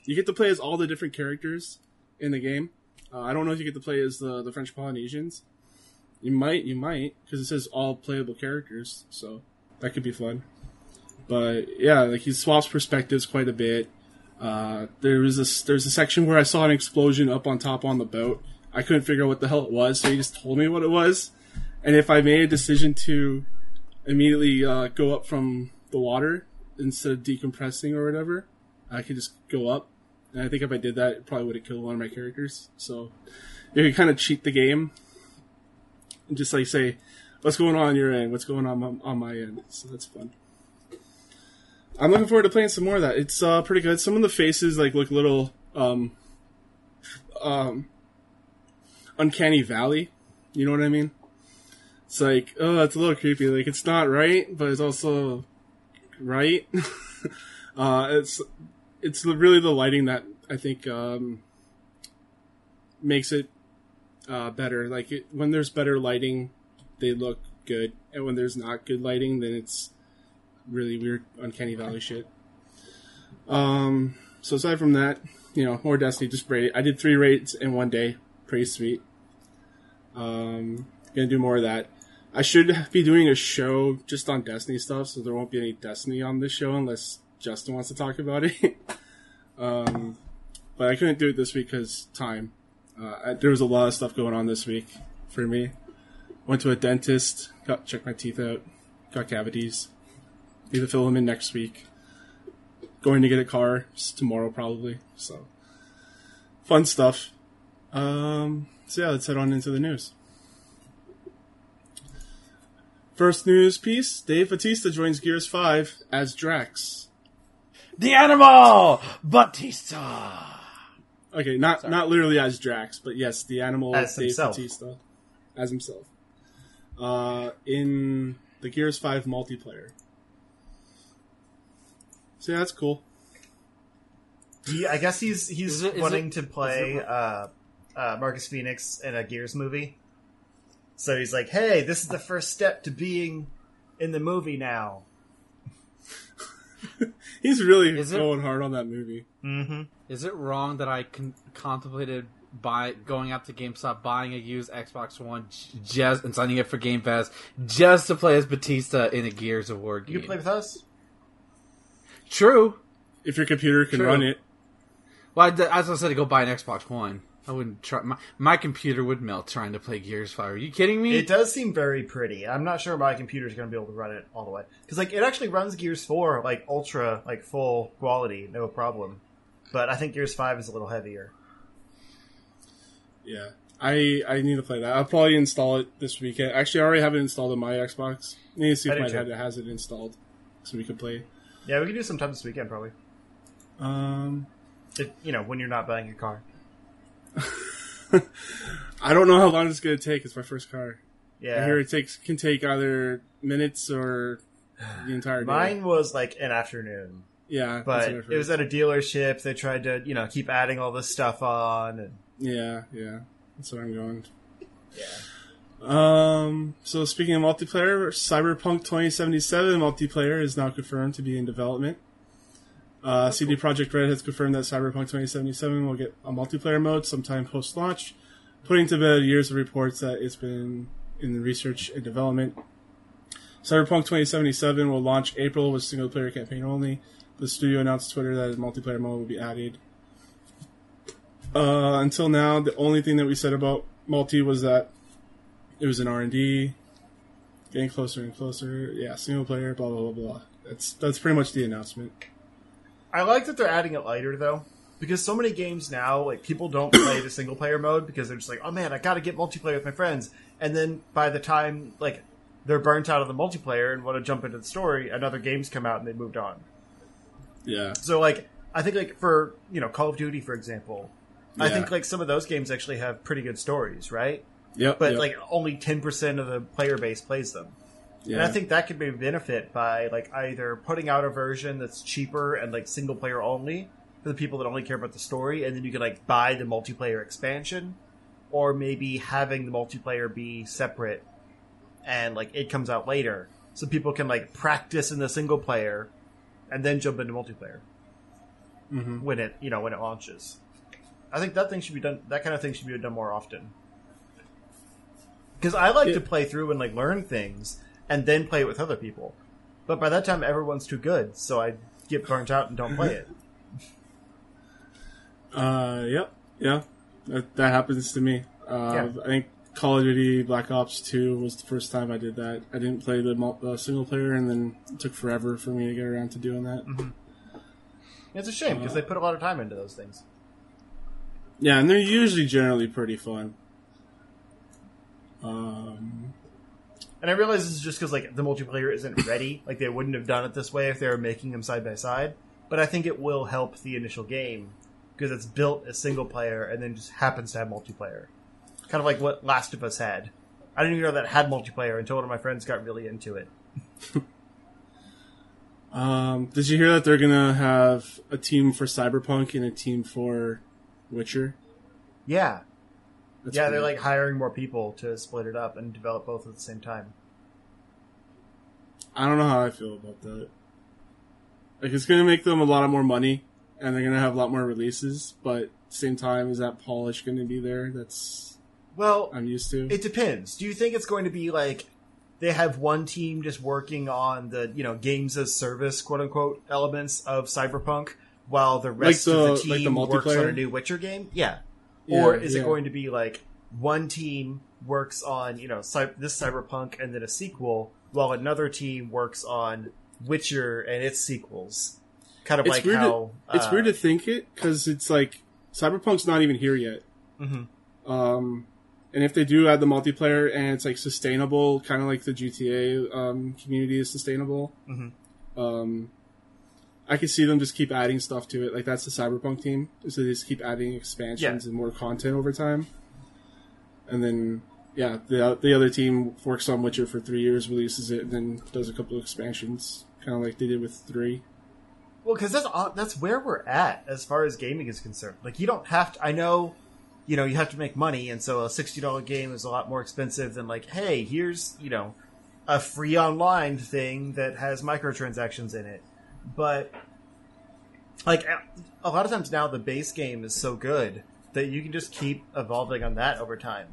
You get to play as all the different characters in the game. I don't know if you get to play as the French Polynesians. You might, because it says all playable characters, so that could be fun. But yeah, like he swaps perspectives quite a bit. There's a section where I saw an explosion up on top on the boat. I couldn't figure out what the hell it was, so he just told me what it was. And if I made a decision to immediately go up from the water instead of decompressing or whatever, I could just go up. And I think if I did that, it probably would have killed one of my characters. So you can kind of cheat the game and just like say, what's going on your end? What's going on my end? So that's fun. I'm looking forward to playing some more of that. It's pretty good. Some of the faces like look a little Uncanny Valley. You know what I mean? It's like, oh, it's a little creepy. Like, it's not right, but it's also right. It's really the lighting that I think makes it better. Like, when there's better lighting, they look good. And when there's not good lighting, then it's really weird, Uncanny Valley shit. So aside from that, you know, more Destiny, just raid it. I did 3 raids in one day. Pretty sweet. Gonna do more of that. I should be doing a show just on Destiny stuff, so there won't be any Destiny on this show unless Justin wants to talk about it. But I couldn't do it this week because time. There was a lot of stuff going on this week for me. Went to a dentist, checked my teeth out, got cavities. Need to fill them in next week. Going to get a car tomorrow probably. So fun stuff. So yeah, let's head on into the news. First news piece, Dave Bautista joins Gears 5 as Drax. The animal! Bautista! Okay, not literally as Drax, but yes, the animal as Dave Bautista. As himself. In the Gears 5 multiplayer. So yeah, that's cool. Yeah, I guess he's wanting to play Marcus Phoenix in a Gears movie. So he's like, hey, this is the first step to being in the movie now. He's really going hard on that movie. Mm-hmm. Is it wrong that I contemplated by going out to GameStop, buying a used Xbox One just and signing up for Game Pass just to play as Batista in a Gears of War game? You can play with us? True. If your computer can run it. Well, I was going to say to go buy an Xbox One. I wouldn't try. My computer would melt trying to play Gears 5. Are you kidding me? It does seem very pretty. I'm not sure my computer's going to be able to run it all the way. Because like, it actually runs Gears 4 like ultra, like full quality, no problem. But I think Gears 5 is a little heavier. Yeah. I need to play that. I'll probably install it this weekend. Actually, I already have it installed on my Xbox. I need to see if my dad has it installed so we can play. Yeah, we can do sometime this weekend, probably. You know, when you're not buying your car. I don't know how long it's going to take. It's my first car. Yeah. I hear it can take either minutes or the entire day. Mine was like an afternoon. Yeah. But it was at a dealership. They tried to, you know, keep adding all this stuff on. And... Yeah. That's where I'm going. Yeah. So speaking of multiplayer, Cyberpunk 2077 multiplayer is now confirmed to be in development. CD Projekt Red has confirmed that Cyberpunk 2077 will get a multiplayer mode sometime post-launch, putting to bed years of reports that it's been in the research and development. Cyberpunk 2077 will launch April with single-player campaign only. The studio announced on Twitter that a multiplayer mode will be added. Until now, the only thing that we said about multi was that it was in R&D, getting closer and closer. Yeah, single-player, blah, blah, blah, blah. That's pretty much the announcement. I like that they're adding it later, though, because so many games now, like, people don't play the single-player mode because they're just like, oh, man, I gotta get multiplayer with my friends. And then by the time, like, they're burnt out of the multiplayer and want to jump into the story, another game's come out and they moved on. Yeah. So, like, I think, like, for, you know, Call of Duty, for example, yeah. I think, like, some of those games actually have pretty good stories, right? Yep. But, like, only 10% of the player base plays them. Yeah. And I think that could be a benefit by, like, either putting out a version that's cheaper and, like, single-player only for the people that only care about the story, and then you could, like, buy the multiplayer expansion, or maybe having the multiplayer be separate and, like, it comes out later. So people can, like, practice in the single-player and then jump into multiplayer. mm-hmm. when it, you know, when it launches. I think that thing should be done. That kind of thing should be done more often. Because I like to play through and like learn things and then play it with other people. But by that time, everyone's too good, so I get burnt out and don't play it. Yeah. That happens to me. I think Call of Duty Black Ops 2 was the first time I did that. I didn't play the single player, and then it took forever for me to get around to doing that. Mm-hmm. It's a shame, because they put a lot of time into those things. Yeah, and they're usually generally pretty fun. And I realize this is just because like the multiplayer isn't ready. Like they wouldn't have done it this way if they were making them side by side. But I think it will help the initial game because it's built as single player and then just happens to have multiplayer. Kind of like what Last of Us had. I didn't even know that it had multiplayer until one of my friends got really into it. Did you hear that they're gonna have a team for Cyberpunk and a team for Witcher? Yeah. That's weird. They're like hiring more people to split it up and develop both at the same time. I don't know how I feel about that. Like, it's going to make them a lot of more money, and they're going to have a lot more releases, but at the same time, is that polish going to be there? I'm used to. It depends. Do you think it's going to be like they have one team just working on the, you know, games as service, quote unquote, elements of Cyberpunk, while the rest of the team works on a new Witcher game? Yeah. Or is it going to be like one team works on, you know, this Cyberpunk and then a sequel, while another team works on Witcher and its sequels? Kind of it's like weird how... it's weird to think it, because it's like Cyberpunk's not even here yet. Mm-hmm. And if they do add the multiplayer and it's like sustainable, kind of like the GTA community is sustainable, mm-hmm. I could see them just keep adding stuff to it. Like, that's the Cyberpunk team. So they just keep adding expansions and more content over time. And then, the other team works on Witcher for 3 years, releases it, and then does a couple of expansions. Kind of like they did with 3. Well, because that's where we're at as far as gaming is concerned. Like, you don't have to... I know, you know, you have to make money, and so a $60 game is a lot more expensive than, like, hey, here's, you know, a free online thing that has microtransactions in it. But, like, a lot of times now the base game is so good that you can just keep evolving on that over time.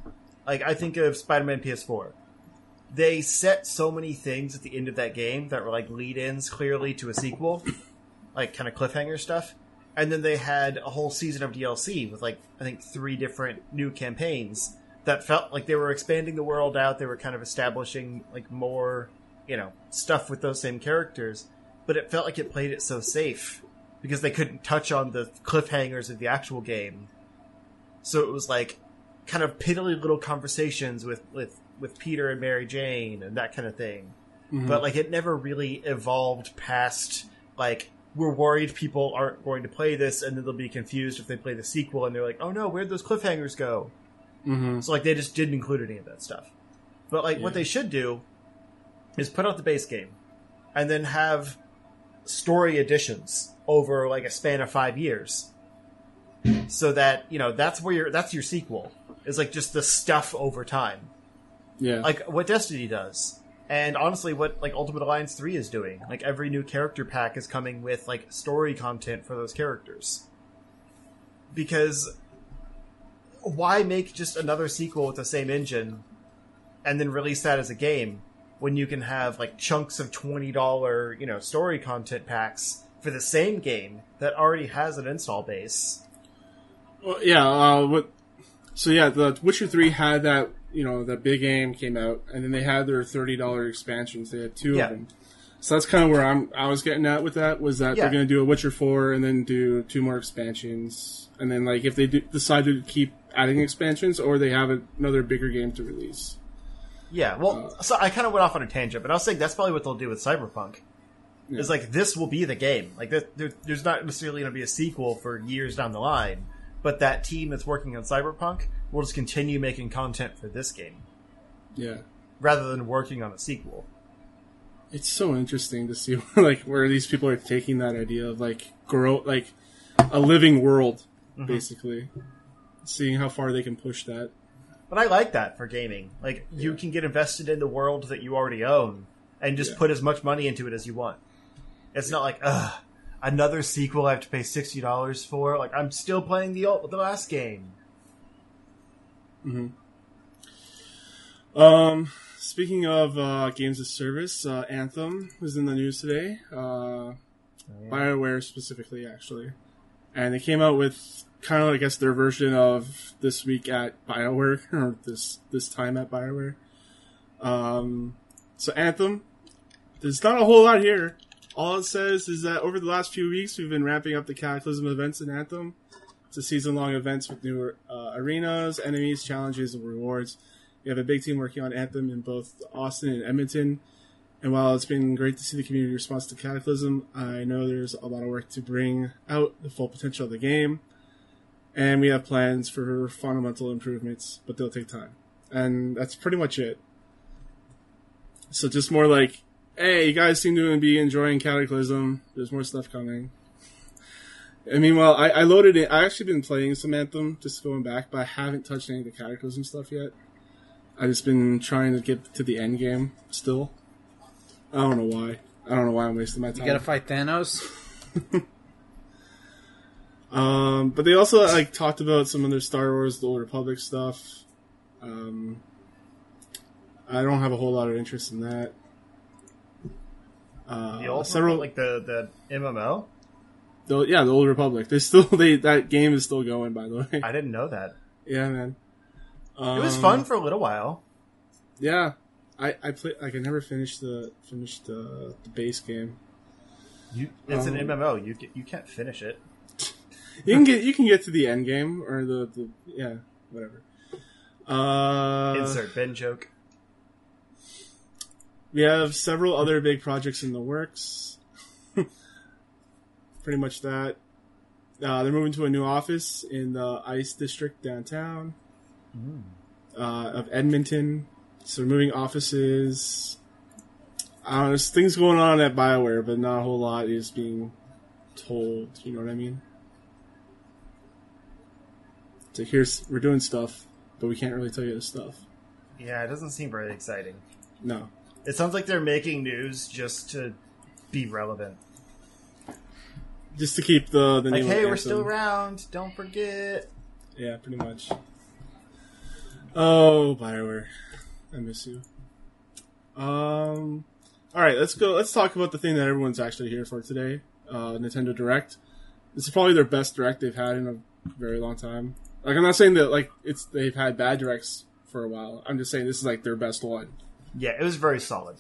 Like, I think of Spider-Man PS4. They set so many things at the end of that game that were, like, lead-ins clearly to a sequel. Like, kind of cliffhanger stuff. And then they had a whole season of DLC with, like, I think 3 different new campaigns that felt like they were expanding the world out. They were kind of establishing, like, more, you know, stuff with those same characters. But it felt like it played it so safe because they couldn't touch on the cliffhangers of the actual game. So it was like kind of piddly little conversations with Peter and Mary Jane and that kind of thing. Mm-hmm. But like it never really evolved past like, we're worried people aren't going to play this and then they'll be confused if they play the sequel and they're like, oh no, where'd those cliffhangers go? Mm-hmm. So like they just didn't include any of that stuff. But like what they should do is put out the base game and then have story additions over like a span of 5 years, so that you know that's where that's your sequel. It's like just the stuff over time, like what Destiny does, and honestly, what like Ultimate Alliance 3 is doing. Like every new character pack is coming with like story content for those characters. Because why make just another sequel with the same engine, and then release that as a game? When you can have like chunks of $20, you know, story content packs for the same game that already has an install base. Well, the Witcher 3 had that, you know, that big game came out, and then they had their $30 expansions. They had 2 of them, so that's kind of where I was getting at with that was that they're going to do a Witcher 4 and then do 2 more expansions, and then like if they decide to keep adding expansions, or they have another bigger game to release. Yeah, well, so I kind of went off on a tangent, but I was saying that's probably what they'll do with Cyberpunk. Yeah. It's like, this will be the game. Like, there's not necessarily going to be a sequel for years down the line, but that team that's working on Cyberpunk will just continue making content for this game. Yeah. Rather than working on a sequel. It's so interesting to see, like, where these people are taking that idea of, like, like a living world, mm-hmm. basically. Seeing how far they can push that. But I like that for gaming. Like, you can get invested in the world that you already own and just put as much money into it as you want. It's not like, ugh, another sequel I have to pay $60 for. Like, I'm still playing the last game. Mm-hmm. Speaking of games of service, Anthem was in the news today. BioWare specifically, actually. And they came out with kind of, I guess, their version of This Week at BioWare, or this Time at BioWare. So Anthem, there's not a whole lot here. All it says is that over the last few weeks, we've been ramping up the Cataclysm events in Anthem. It's a season-long events with new arenas, enemies, challenges, and rewards. We have a big team working on Anthem in both Austin and Edmonton. And while it's been great to see the community response to Cataclysm, I know there's a lot of work to bring out the full potential of the game. And we have plans for fundamental improvements, but they'll take time. And that's pretty much it. So just more like, hey, you guys seem to be enjoying Cataclysm. There's more stuff coming. And meanwhile, I loaded it. I actually been playing some Anthem, just going back, but I haven't touched any of the Cataclysm stuff yet. I've just been trying to get to the end game still. I don't know why. I don't know why I'm wasting my time. You gotta fight Thanos? But they also talked about some of their Star Wars, The Old Republic stuff. I don't have a whole lot of interest in that. The MMO? The Old Republic. That game is still going, by the way. I didn't know that. Yeah, man. It was fun for a little while. Yeah. I could never finish the base game. It's an MMO. You can't finish it. You can get to the end game or the yeah, whatever. Insert Ben joke. We have several other big projects in the works. Pretty much that. They're moving to a new office in the Ice District downtown of Edmonton. So we're moving offices. I don't know, there's things going on at BioWare, but not a whole lot is being told. You know what I mean? So we're doing stuff, but we can't really tell you the stuff. Yeah, it doesn't seem very exciting. No. It sounds like they're making news just to be relevant. Just to keep the name of Anthem. Hey, we're still around. Don't forget. Yeah, pretty much. Oh, BioWare. I miss you. Alright, let's go. Let's talk about the thing that everyone's actually here for today. Nintendo Direct. This is probably their best Direct they've had in a very long time. Like, I'm not saying that, they've had bad Directs for a while. I'm just saying this is, their best one. Yeah, it was very solid.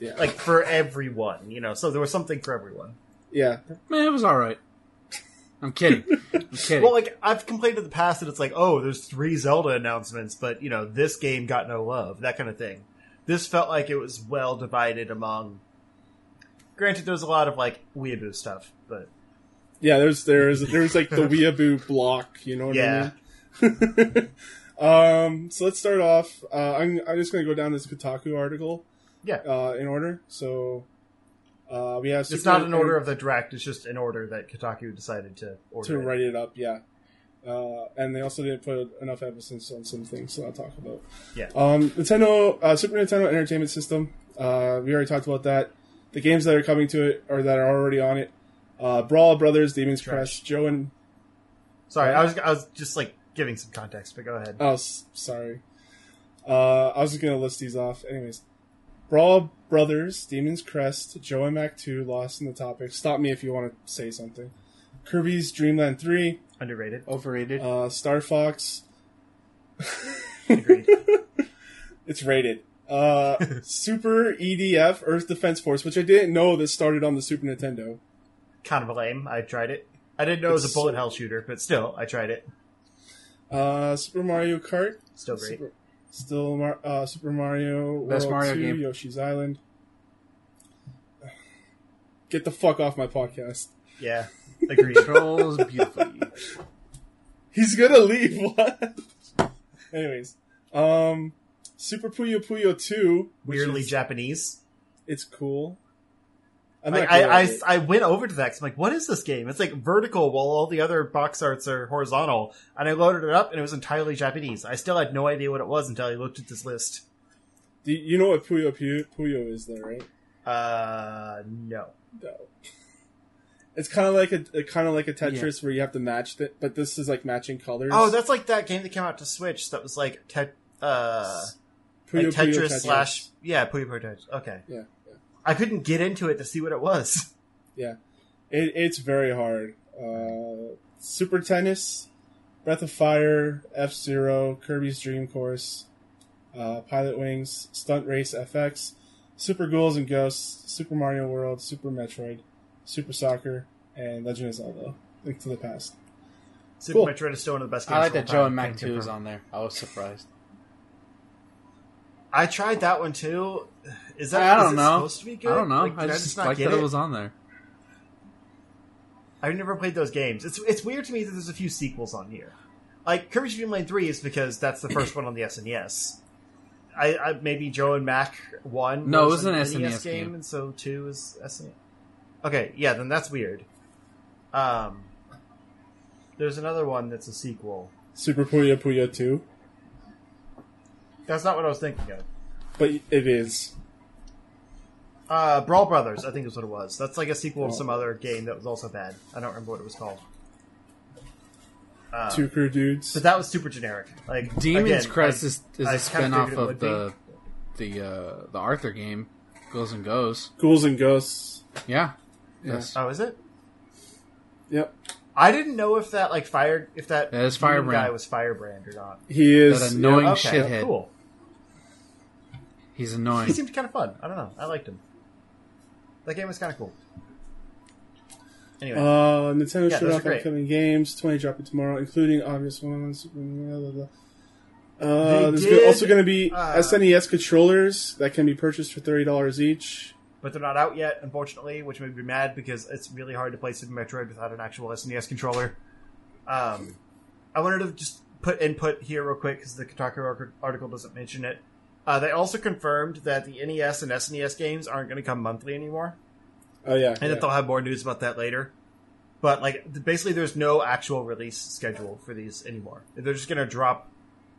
Yeah. For everyone, so there was something for everyone. Yeah. Man, it was alright. I'm kidding. Well, I've complained in the past that it's there's 3 Zelda announcements, but, this game got no love, that kind of thing. This felt like it was well divided among... Granted, there was a lot of, weeaboo stuff, but... Yeah, there's the weeaboo block, you know what I mean? So let's start off. I'm just going to go down this Kotaku article. Yeah. In order, so... we have it's not in order of the Direct, it's just in order that Kotaku decided to order to write it up, yeah. And they also didn't put enough emphasis on some things that I'll talk about. Yeah. Super Nintendo Entertainment System, we already talked about that. The games that are coming to it, or that are already on it, Brawl Brothers, Demon's Crash, Joe and... Sorry, I was just, giving some context, but go ahead. Oh, sorry. I was just going to list these off. Anyways. Brawl Brothers, Demon's Crest, Joey Mac 2, Lost in the Topic. Stop me if you want to say something. Kirby's Dream Land 3. Underrated. Overrated. Star Fox. Agreed. It's rated. Super EDF, Earth Defense Force, which I didn't know this started on the Super Nintendo. Kind of lame. I tried it. I didn't know it was a bullet hell shooter, but still, I tried it. Super Mario Kart. Still great. Still, Super Mario World Best Mario 2, game. Yoshi's Island. Get the fuck off my podcast. Yeah, agreed. Controls beautifully. He's gonna leave, what? Anyways, Super Puyo Puyo 2. Weirdly Japanese. It's cool. I went over to that because I'm like, what is this game? It's vertical while all the other box arts are horizontal. And I loaded it up and it was entirely Japanese. I still had no idea what it was until I looked at this list. Do you know what Puyo Puyo is though, right? No. It's kind of like a Tetris where you have to match it, but this is like matching colors. Oh, that's like that game that came out to Switch that was like Tetris slash Puyo Puyo Tetris. Okay, yeah, I couldn't get into it to see what it was. Yeah, it's very hard. Super Tennis, Breath of Fire, F-Zero, Kirby's Dream Course, Pilot Wings, Stunt Race FX, Super Ghouls and Ghosts, Super Mario World, Super Metroid, Super Soccer, and Legend of Zelda. Link to the Past. Metroid is still one of the best games. I like that Joe and Mac 2 is on there. I was surprised. I tried that one too. Is that supposed to be good? I don't know. Like, I just liked that it was on there. I've never played those games. It's weird to me that there's a few sequels on here. Like Kirby's Dream Land 3 is because that's the first one on the SNES. I maybe Joe and Mac 1. No, it was an SNES game, and so 2 is SNES. Okay, yeah, then that's weird. There's another one that's a sequel. Super Puyo Puyo 2? That's not what I was thinking of. But it is. Brawl Brothers, I think is what it was. That's like a sequel of some other game that was also bad. I don't remember what it was called. Tuker Dudes? But that was super generic. Like Demon's Crest is a spinoff of the Arthur game, Ghouls and Ghosts. Ghouls and Ghosts. Yeah. Yes. Oh, is it? Yep. I didn't know if that like guy was Firebrand or not. He is that annoying shithead. Oh, cool. He's annoying. He seemed kind of fun. I don't know. I liked him. That game was kind of cool. Anyway, Nintendo showed off upcoming games. 20 dropping tomorrow, including obvious ones. There's also going to be SNES controllers that can be purchased for $30 each. But they're not out yet, unfortunately, which made me mad because it's really hard to play Super Metroid without an actual SNES controller. I wanted to just put input here real quick because the Kotaku article doesn't mention it. They also confirmed that the NES and SNES games aren't going to come monthly anymore. Oh, yeah. And that they'll have more news about that later. But, like, basically there's no actual release schedule for these anymore. They're just going to drop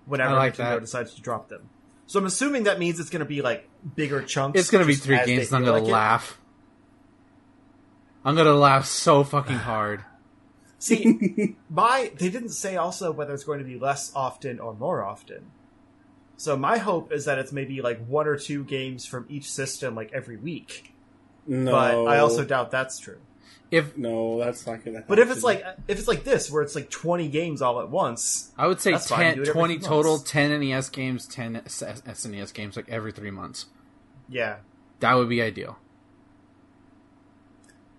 whenever Nintendo decides to drop them. So I'm assuming that means it's going to be, like, bigger chunks. It's going to be 3 games, and I'm going to laugh. I'm going to laugh so fucking hard. See, they didn't say also whether it's going to be less often or more often. So my hope is that it's maybe, like, 1 or 2 games from each system, like, every week. No. But I also doubt that's true. No, that's not going to happen. But if it's like this, where it's like 20 games all at once... I would say 20 total, 10 NES games, 10 SNES games, like every 3 months. Yeah. That would be ideal.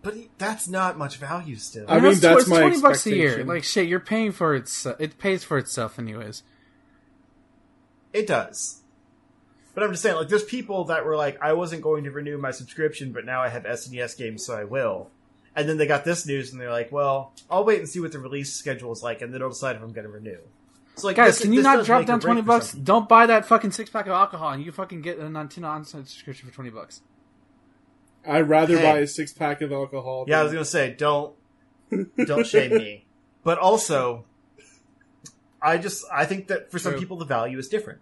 But that's not much value still. I mean, that's my expectation. $20 a year. Like, shit, you're paying for itself. It pays for itself anyways. It does. But I'm just saying, like, there's people that were like, I wasn't going to renew my subscription, but now I have SNES games, so I will. And then they got this news, and they're like, well, I'll wait and see what the release schedule is like, and then I'll decide if I'm going to renew. So, like, guys, can you not drop down $20? Don't buy that fucking 6-pack of alcohol, and you fucking get a Nintendo on-site subscription for $20. I'd rather buy a 6-pack of alcohol. Yeah, I was going to say, don't shame me. But also, I think that for some people, the value is different.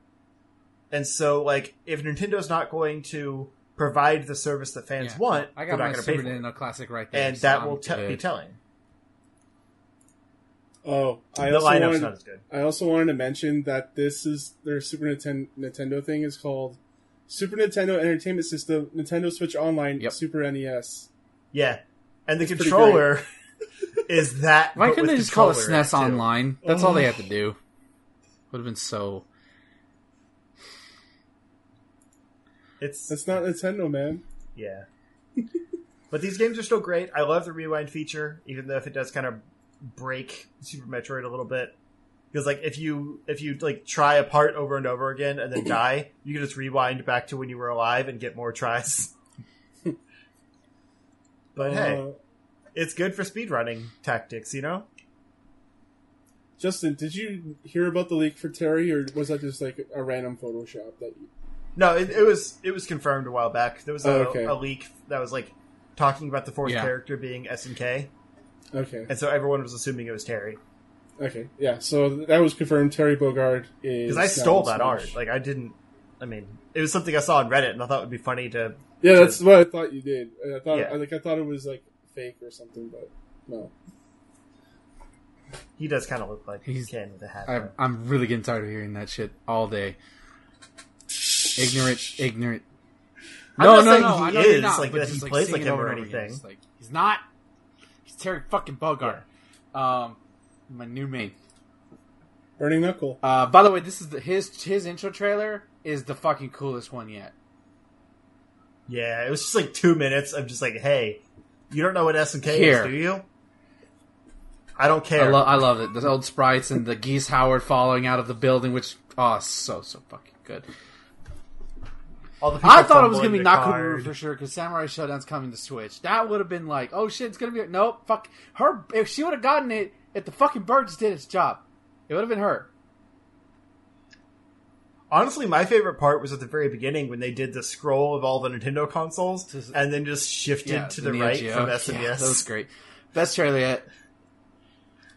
And so, like, if Nintendo's not going to provide the service that fans want, I got my Super Nintendo Classic right there. And that will be telling. Oh, not as good. I also wanted to mention that this is their Super Nintendo thing is called Super Nintendo Entertainment System, Nintendo Switch Online, Super NES. Yeah. And the controller is that. Why couldn't they just call it SNES Online? That's all they had to do. Would have been so... That's not Nintendo, man. Yeah. But these games are still great. I love the rewind feature, even though if it does kind of break Super Metroid a little bit. Because, like, if you like try a part over and over again and then die, you can just rewind back to when you were alive and get more tries. But hey, it's good for speedrunning tactics, you know? Justin, did you hear about the leak for Terry, or was that just like a random Photoshop that you... No, it was confirmed a while back. There was a leak that was like talking about the fourth character being SNK. Okay. And so everyone was assuming it was Terry. Okay, yeah. So that was confirmed. Terry Bogard is... Because I stole that art. Like, it was something I saw on Reddit, and I thought it would be funny to... Yeah, that's what I thought you did. I thought it was like fake or something, but no. He does kind of look like he's Ken with a hat. I'm really getting tired of hearing that shit all day. Ignorant. No, he is. Not, like, he like plays like him or anything. Like, he's not. He's Terry fucking Bogard. Yeah. My new mate. Burning Knuckle. By the way, this is his intro trailer is the fucking coolest one yet. Yeah, it was just like 2 minutes of just like, hey, you don't know what S&K is, do you? I don't care. I love it. The old sprites and the Geese Howard falling out of the building, which so fucking good. I thought it was going to be Nakamura for sure because Samurai Showdown's coming to Switch. That would have been like, oh shit, it's going to be... Nope, fuck her. If she would have gotten it, if the fucking bird just did its job, it would have been her. Honestly, my favorite part was at the very beginning when they did the scroll of all the Nintendo consoles and then just shifted to the right from SNES. Yeah, that was great. Best trailer yet.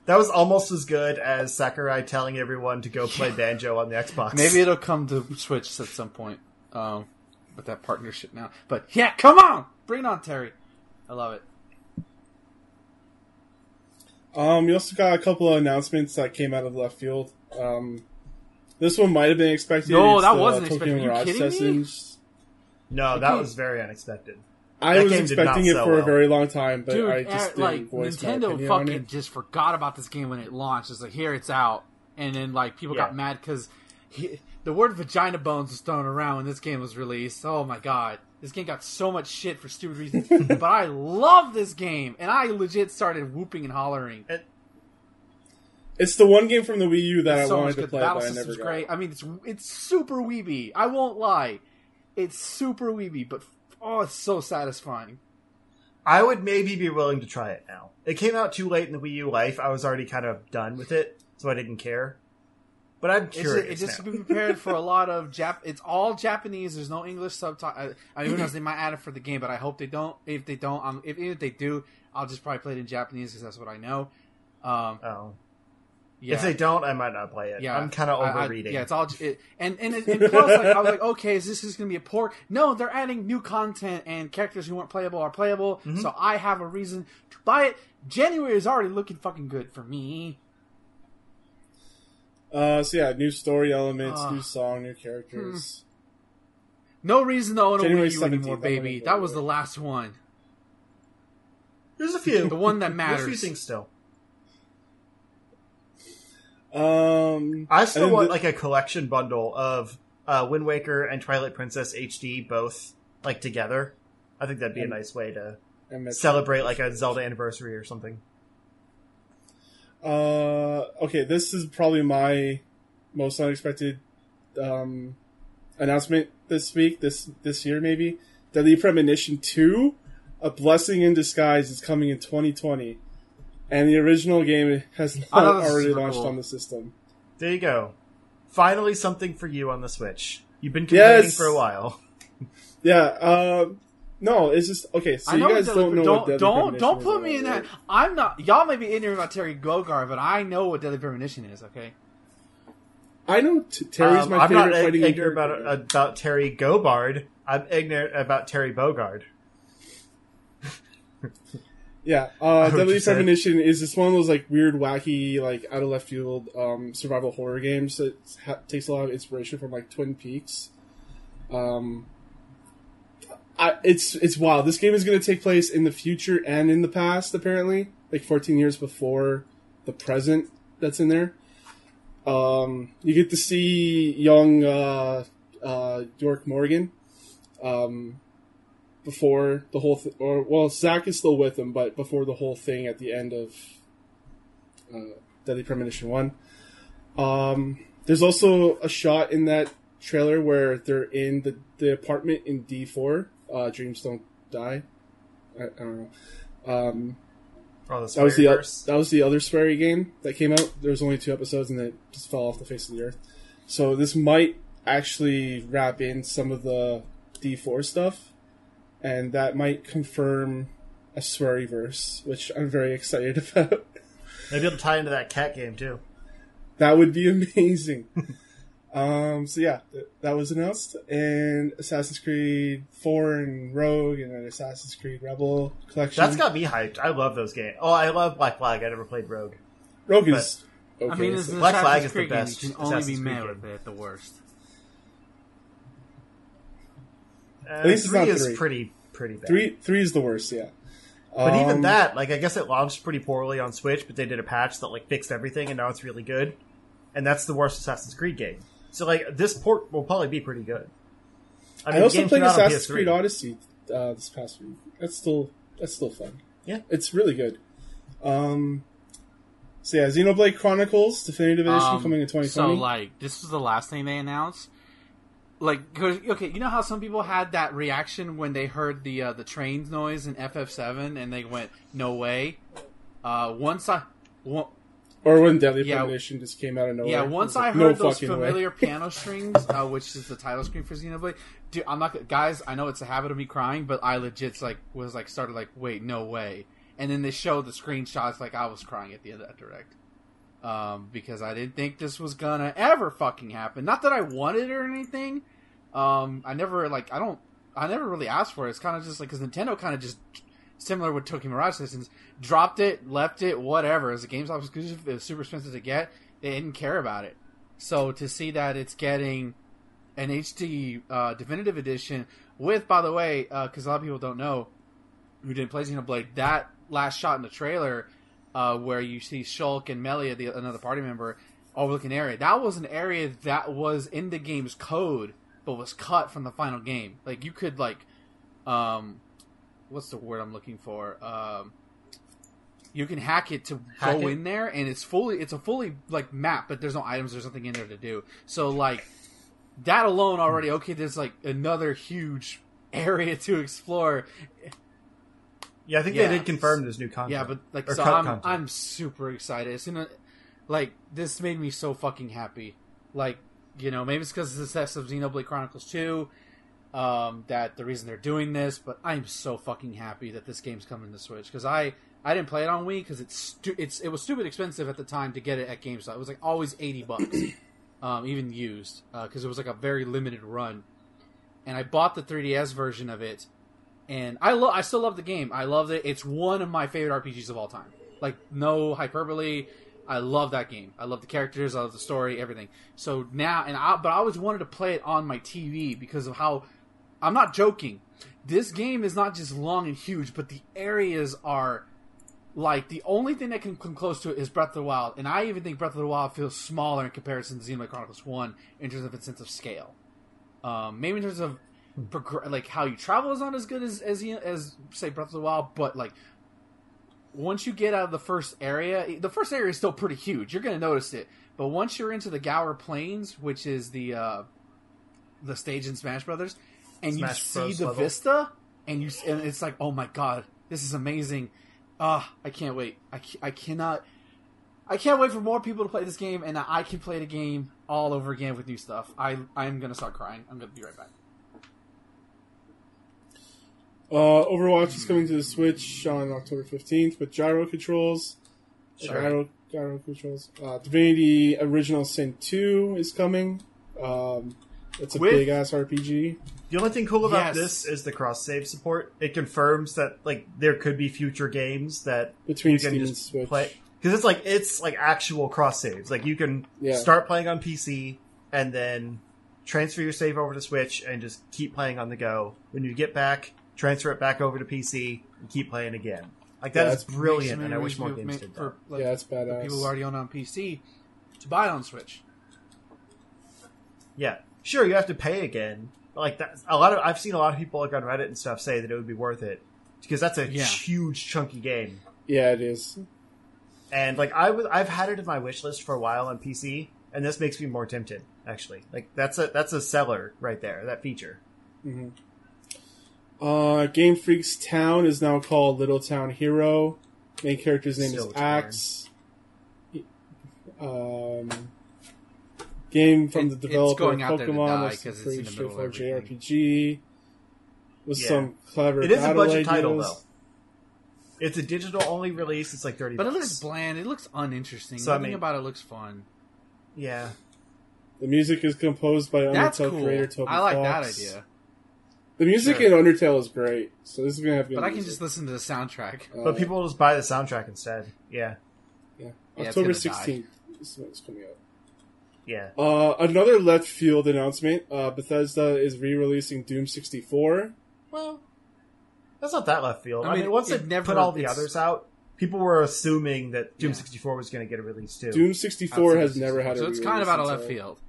That was almost as good as Sakurai telling everyone to go play Banjo on the Xbox. Maybe it'll come to Switch at some point. With that partnership now. But yeah, come on! Bring it on, Terry. I love it. You also got a couple of announcements that came out of left field. This one might have been expected. No, that wasn't expected. Are you kidding me? No, that was very unexpected. I was expecting it for a very long time, but I just didn't voice my opinion on it. Nintendo fucking just forgot about this game when it launched. It's like, here, it's out. And then, like, people got mad because the word vagina bones was thrown around when this game was released. Oh my god. This game got so much shit for stupid reasons. But I love this game. And I legit started whooping and hollering. It's the one game from the Wii U that I wanted to play, but I never got it. I mean, it's super weeby. I won't lie. It's super weeby, but it's so satisfying. I would maybe be willing to try it now. It came out too late in the Wii U life. I was already kind of done with it, so I didn't care. But I'm curious. It's just to be prepared for a lot of It's all Japanese. There's no English subtitles. I mean, who knows? They might add it for the game, but I hope they don't. If they don't, if they do, I'll just probably play it in Japanese because that's what I know. Yeah. If they don't, I might not play it. Yeah, I'm kind of overreading. Yeah, it's all and plus, like, I was like, okay, is this just going to be a port? No, they're adding new content and characters who weren't playable are playable. Mm-hmm. So I have a reason to buy it. January is already looking fucking good for me. So yeah, new story elements, new song, new characters. No reason to own a Wii U anymore, baby. That was the last one. There's a few. The one that matters. There's a few things still. I still want like a collection bundle of Wind Waker and Twilight Princess HD both like together. I think that'd be a nice way to celebrate like a Zelda anniversary or something. Okay, this is probably my most unexpected announcement this week, this year maybe. Deadly Premonition 2, A Blessing in Disguise, is coming in 2020. And the original game has already launched on the system. There you go. Finally something for you on the Switch. You've been complaining for a while. Yeah, no, it's just... Okay, so you guys don't know what Deadly Premonition is. Don't put me in that... I'm not... Y'all may be ignorant about Terry Bogard, but I know what Deadly Premonition is, okay? I know Terry's my favorite fighting game. I'm not ignorant about Terry Bogard. I'm ignorant about Terry Bogard. Yeah, Deadly Premonition is just one of those like weird, wacky, like out of left field survival horror games that takes a lot of inspiration from like Twin Peaks. It's wild. This game is going to take place in the future and in the past, apparently, like 14 years before the present that's in there. You get to see young York Morgan. Before the whole thing, or well, Zach is still with him, but before the whole thing at the end of Deadly Premonition 1. There's also a shot in that trailer where they're in the apartment in D4. Dreams Don't Die. I don't know. That was the other sweary game that came out. There was only 2 episodes, and it just fell off the face of the earth. So this might actually wrap in some of the D4 stuff. And that might confirm a Swearyverse, which I'm very excited about. Maybe it'll tie into that cat game, too. That would be amazing. So yeah, that was announced, and Assassin's Creed 4 and Rogue and an Assassin's Creed Rebel collection. That's got me hyped. I love those games. Oh, I love Black Flag. I never played Rogue. Rogue is okay. I mean, Black Flag is the best. You can only be mad with it at the worst. At least it's not 3. 3 is pretty bad. 3 is the worst, yeah. But even that, like, I guess it launched pretty poorly on Switch, but they did a patch that, like, fixed everything, and now it's really good. And that's the worst Assassin's Creed game. So, like, this port will probably be pretty good. I mean, also played Assassin's Creed Odyssey this past week. That's still fun. Yeah. It's really good. So, yeah, Xenoblade Chronicles Definitive Edition coming in 2020. So, like, this was the last thing they announced. Like, okay, you know how some people had that reaction when they heard the train noise in FF7 and they went, no way? Or when Deadly Premonition just came out of nowhere. Yeah, once I heard those familiar piano strings, which is the title screen for Xenoblade, dude, I'm not... Guys, I know it's a habit of me crying, but I legit started, wait, no way. And then they showed the screenshots, I was crying at the end of that direct. Because I didn't think this was gonna ever fucking happen. Not that I wanted it or anything. I never really asked for it. It's kind of just because Nintendo kind of just, similar with Tokyo Mirage Sessions, dropped it, left it, whatever. As a GameStop exclusive, it was super expensive to get. They didn't care about it. So to see that it's getting an HD Definitive Edition with, by the way, because a lot of people don't know who didn't play Xenoblade, that last shot in the trailer where you see Shulk and Melia, another party member, overlooking an area. That was an area that was in the game's code, but was cut from the final game. Like, you could, what's the word I'm looking for? You can hack it to go in there, and it's a fully map, but there's no items, there's nothing in there to do. So, that alone already, okay, there's, another huge area to explore. Yeah, I think they did confirm this new content. Yeah, but, I'm super excited. As soon as, this made me so fucking happy. Maybe it's because of the success of Xenoblade Chronicles 2, that the reason they're doing this, but I'm so fucking happy that this game's coming to Switch, because I didn't play it on Wii, because it was stupid expensive at the time to get it at GameStop. It was, always $80, even used, because it was, a very limited run. And I bought the 3DS version of it, and I still love the game. I loved it. It's one of my favorite RPGs of all time. No hyperbole. I love that game. I love the characters. I love the story. Everything. So now, but I always wanted to play it on my TV because of how... I'm not joking. This game is not just long and huge, but the areas are... the only thing that can come close to it is Breath of the Wild. And I even think Breath of the Wild feels smaller in comparison to Xenoblade Chronicles 1 in terms of its sense of scale. Maybe in terms of... how you travel is not as good as say Breath of the Wild, but once you get out of the first area is still pretty huge. You're going to notice it, but once you're into the Galar Plains, which is the stage in Smash Brothers, and vista, and it's oh my god, this is amazing! I can't wait. I can't wait for more people to play this game, and I can play the game all over again with new stuff. I'm going to start crying. I'm going to be right back. Overwatch is coming to the Switch on October 15th with gyro controls. Sure. Gyro controls. Divinity Original Sin 2 is coming. It's a big-ass RPG. The only thing cool about this is the cross-save support. It confirms that there could be future games that between you can Steam just and Switch. Play. Because it's actual cross-saves. You can start playing on PC and then transfer your save over to Switch and just keep playing on the go. When you get back... transfer it back over to PC and keep playing again. That's brilliant, and I wish more games did that. That's badass. People who already own on PC to buy it on Switch. Yeah, sure, you have to pay again. I've seen a lot of people on Reddit and stuff say that it would be worth it because that's a huge chunky game. Yeah, it is. And I've had it in my wish list for a while on PC, and this makes me more tempted. Actually, that's a seller right there. That feature. Mm-hmm. Game Freak's town is now called Little Town Hero. Main character's name is Axe. Game from the developer of Pokemon. It's a pretty straightforward JRPG with some clever battle ideas. It is a budget title, though. It's a digital-only release. It's $30. But it looks bland. It looks uninteresting. Something about it looks fun. Yeah. The music is composed by Undertale creator Toby Fox. I like that idea. The music in Undertale is great, so this is going to have good music. I can just listen to the soundtrack. But people will just buy the soundtrack instead. Yeah. October 16th. This is what's coming up. Yeah. Another left field announcement. Bethesda is re-releasing Doom 64. Well, that's not that left field. I mean once they put all the others out, people were assuming that Doom 64 was going to get a release too. Doom 64 has never had a release. So it's kind of out of left field.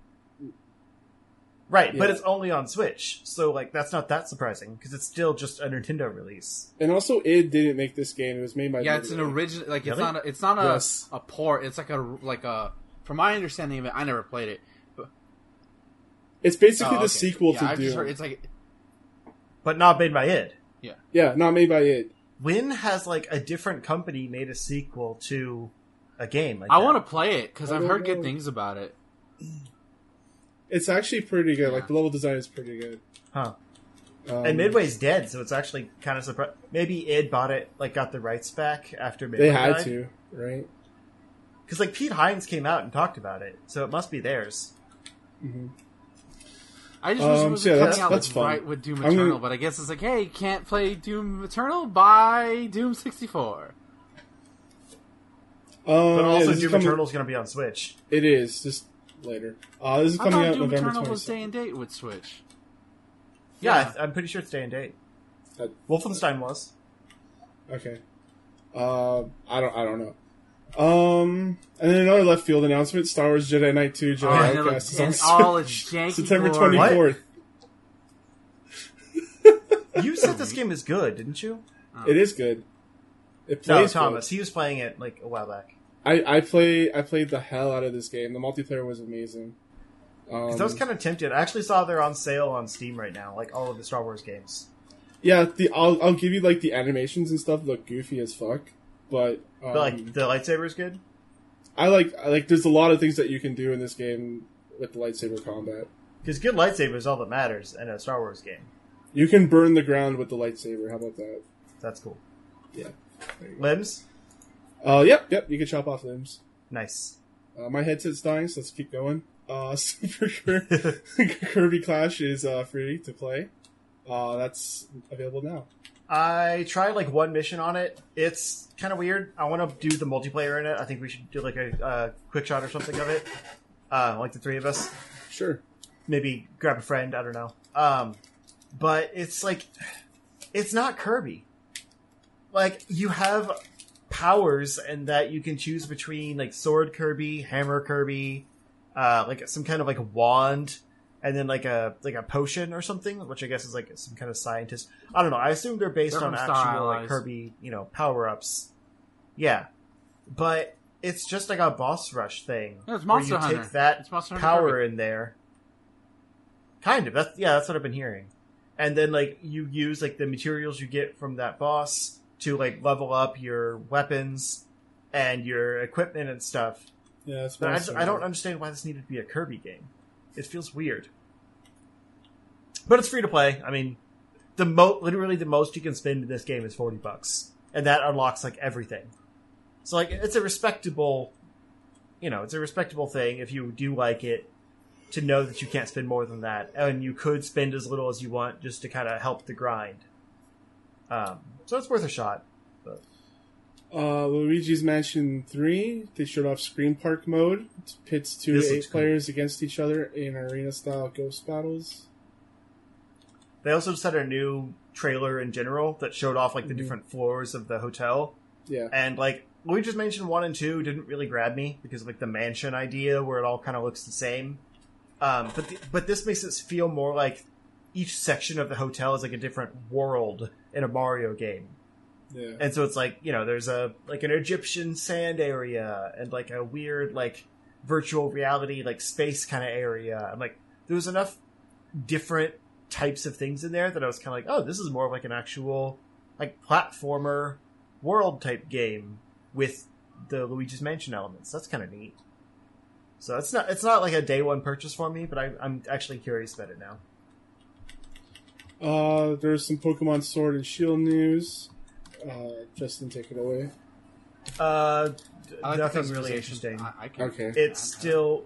Right, but it's only on Switch, so like that's not that surprising because it's still just a Nintendo release. And also, id didn't make this game; it was made by it's an original. Like it's not a port. It's like a. From my understanding of it, I never played it. But... It's basically the sequel to Doom. It's like, but not made by id. Yeah, not made by id. When has like a different company made a sequel to a game? Like I want to play it because I've heard good things about it. It's actually pretty good. Yeah. Like the level design is pretty good. Huh. And Midway's dead, so it's actually kind of surprising. Maybe id bought it, like got the rights back after Midway. They had died. To, right? Because like Pete Hines came out and talked about it, so it must be theirs. Mm-hmm. I just wish it was coming out right with Doom Eternal, but I guess it's like, hey, you can't play Doom Eternal? Buy Doom 64. But also, Doom Eternal's going to be on Switch. It is just. Later. This is coming out November 27th. I thought Doom Eternal was day and date with Switch. Yeah, I'm pretty sure it's day and date. Wolfenstein was. Okay. I don't know. And then another left field announcement, Star Wars Jedi Knight 2 Jedi Outcast is on Switch. September 24th. You said this game is good, didn't you? Oh. It is good. It plays Thomas. Good. He was playing it like a while back. I played the hell out of this game. The multiplayer was amazing. Because I was kind of tempted. I actually saw they're on sale on Steam right now, like all of the Star Wars games. Yeah, I'll give you like the animations and stuff look goofy as fuck, but like the lightsaber's good. I like. There's a lot of things that you can do in this game with the lightsaber combat. Because good lightsaber is all that matters in a Star Wars game. You can burn the ground with the lightsaber. How about that? That's cool. Yeah. Limbs. Yep, you can chop off limbs. Nice. My headset's dying, so let's keep going. Kirby Clash is free to play. That's available now. I tried, like, one mission on it. It's kind of weird. I want to do the multiplayer in it. I think we should do, like, a quick shot or something of it. Like the three of us. Sure. Maybe grab a friend, I don't know. But it's, like, it's not Kirby. Like, you have... powers and that you can choose between like sword Kirby, hammer Kirby, like some kind of like wand, and then like a potion or something, which I guess is like some kind of scientist. I don't know. I assume they're based on actual like Kirby, you know, power ups. Yeah, but it's just like a boss rush thing. Yeah, it's Monster Hunter. Take that power in there. Kind of. That's what I've been hearing. And then like you use like the materials you get from that boss to like level up your weapons and your equipment and stuff. Yeah, it's I don't understand why this needed to be a Kirby game. It feels weird. But it's free to play. I mean, literally the most you can spend in this game is $40, and that unlocks like everything. So like it's a respectable, you know, it's a respectable thing if you do like it to know that you can't spend more than that, and you could spend as little as you want just to kind of help the grind. So it's worth a shot. But. Luigi's Mansion 3, they showed off Scream Park mode. It pits 2 to 8 players against each other in arena-style ghost battles. They also just had a new trailer in general that showed off like the different floors of the hotel. Yeah. And like Luigi's Mansion 1 and 2 didn't really grab me because of like the mansion idea where it all kind of looks the same. But this makes it feel more like each section of the hotel is like a different world in a Mario game. Yeah. And so it's like, you know, there's a like an Egyptian sand area and like a weird like virtual reality like space kind of area. And like there was enough different types of things in there that I was kind of like, oh, this is more of like an actual like platformer world type game with the Luigi's Mansion elements. That's kind of neat. So it's not like a day one purchase for me, but I'm actually curious about it now. There's some Pokemon Sword and Shield news. Justin, take it away. Nothing really interesting. It's still...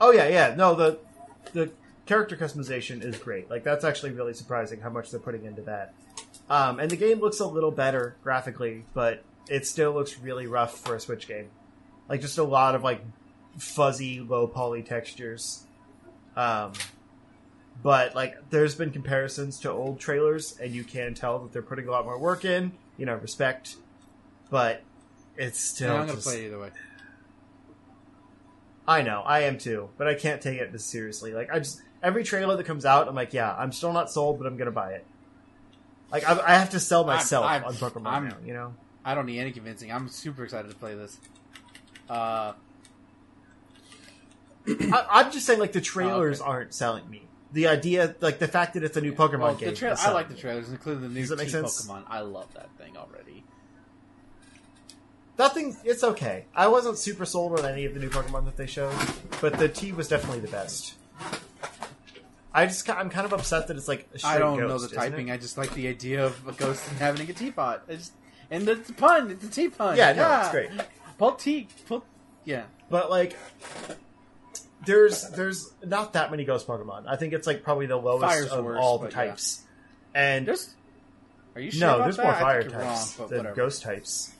Oh yeah, yeah. No, the character customization is great. Like, that's actually really surprising how much they're putting into that. And the game looks a little better graphically, but it still looks really rough for a Switch game. Like, just a lot of like fuzzy, low poly textures. But like, there's been comparisons to old trailers, and you can tell that they're putting a lot more work in. You know, respect. But it's still. Yeah, I'm gonna play either way. I know, I am too, but I can't take it this seriously. Like, I just, every trailer that comes out, I'm like, yeah, I'm still not sold, but I'm gonna buy it. Like, I have to sell myself on Pokemon now, you know? I don't need any convincing. I'm super excited to play this. I'm just saying, like, the trailers aren't selling me. The idea, like, the fact that it's a new Pokemon game. I like the trailers, including the new Pokemon. I love that thing already. That thing, it's okay. I wasn't super sold on any of the new Pokemon that they showed, but the T was definitely the best. I'm kind of upset that it's like a I don't know the typing. I just like the idea of a ghost and having a teapot. And it's a pun. It's a tea pun. Yeah, no, it's great. Yeah. But like, there's not that many ghost Pokemon. I think it's like probably the lowest of all the types. Yeah. And are you sure? No, there's more fire types than ghost types.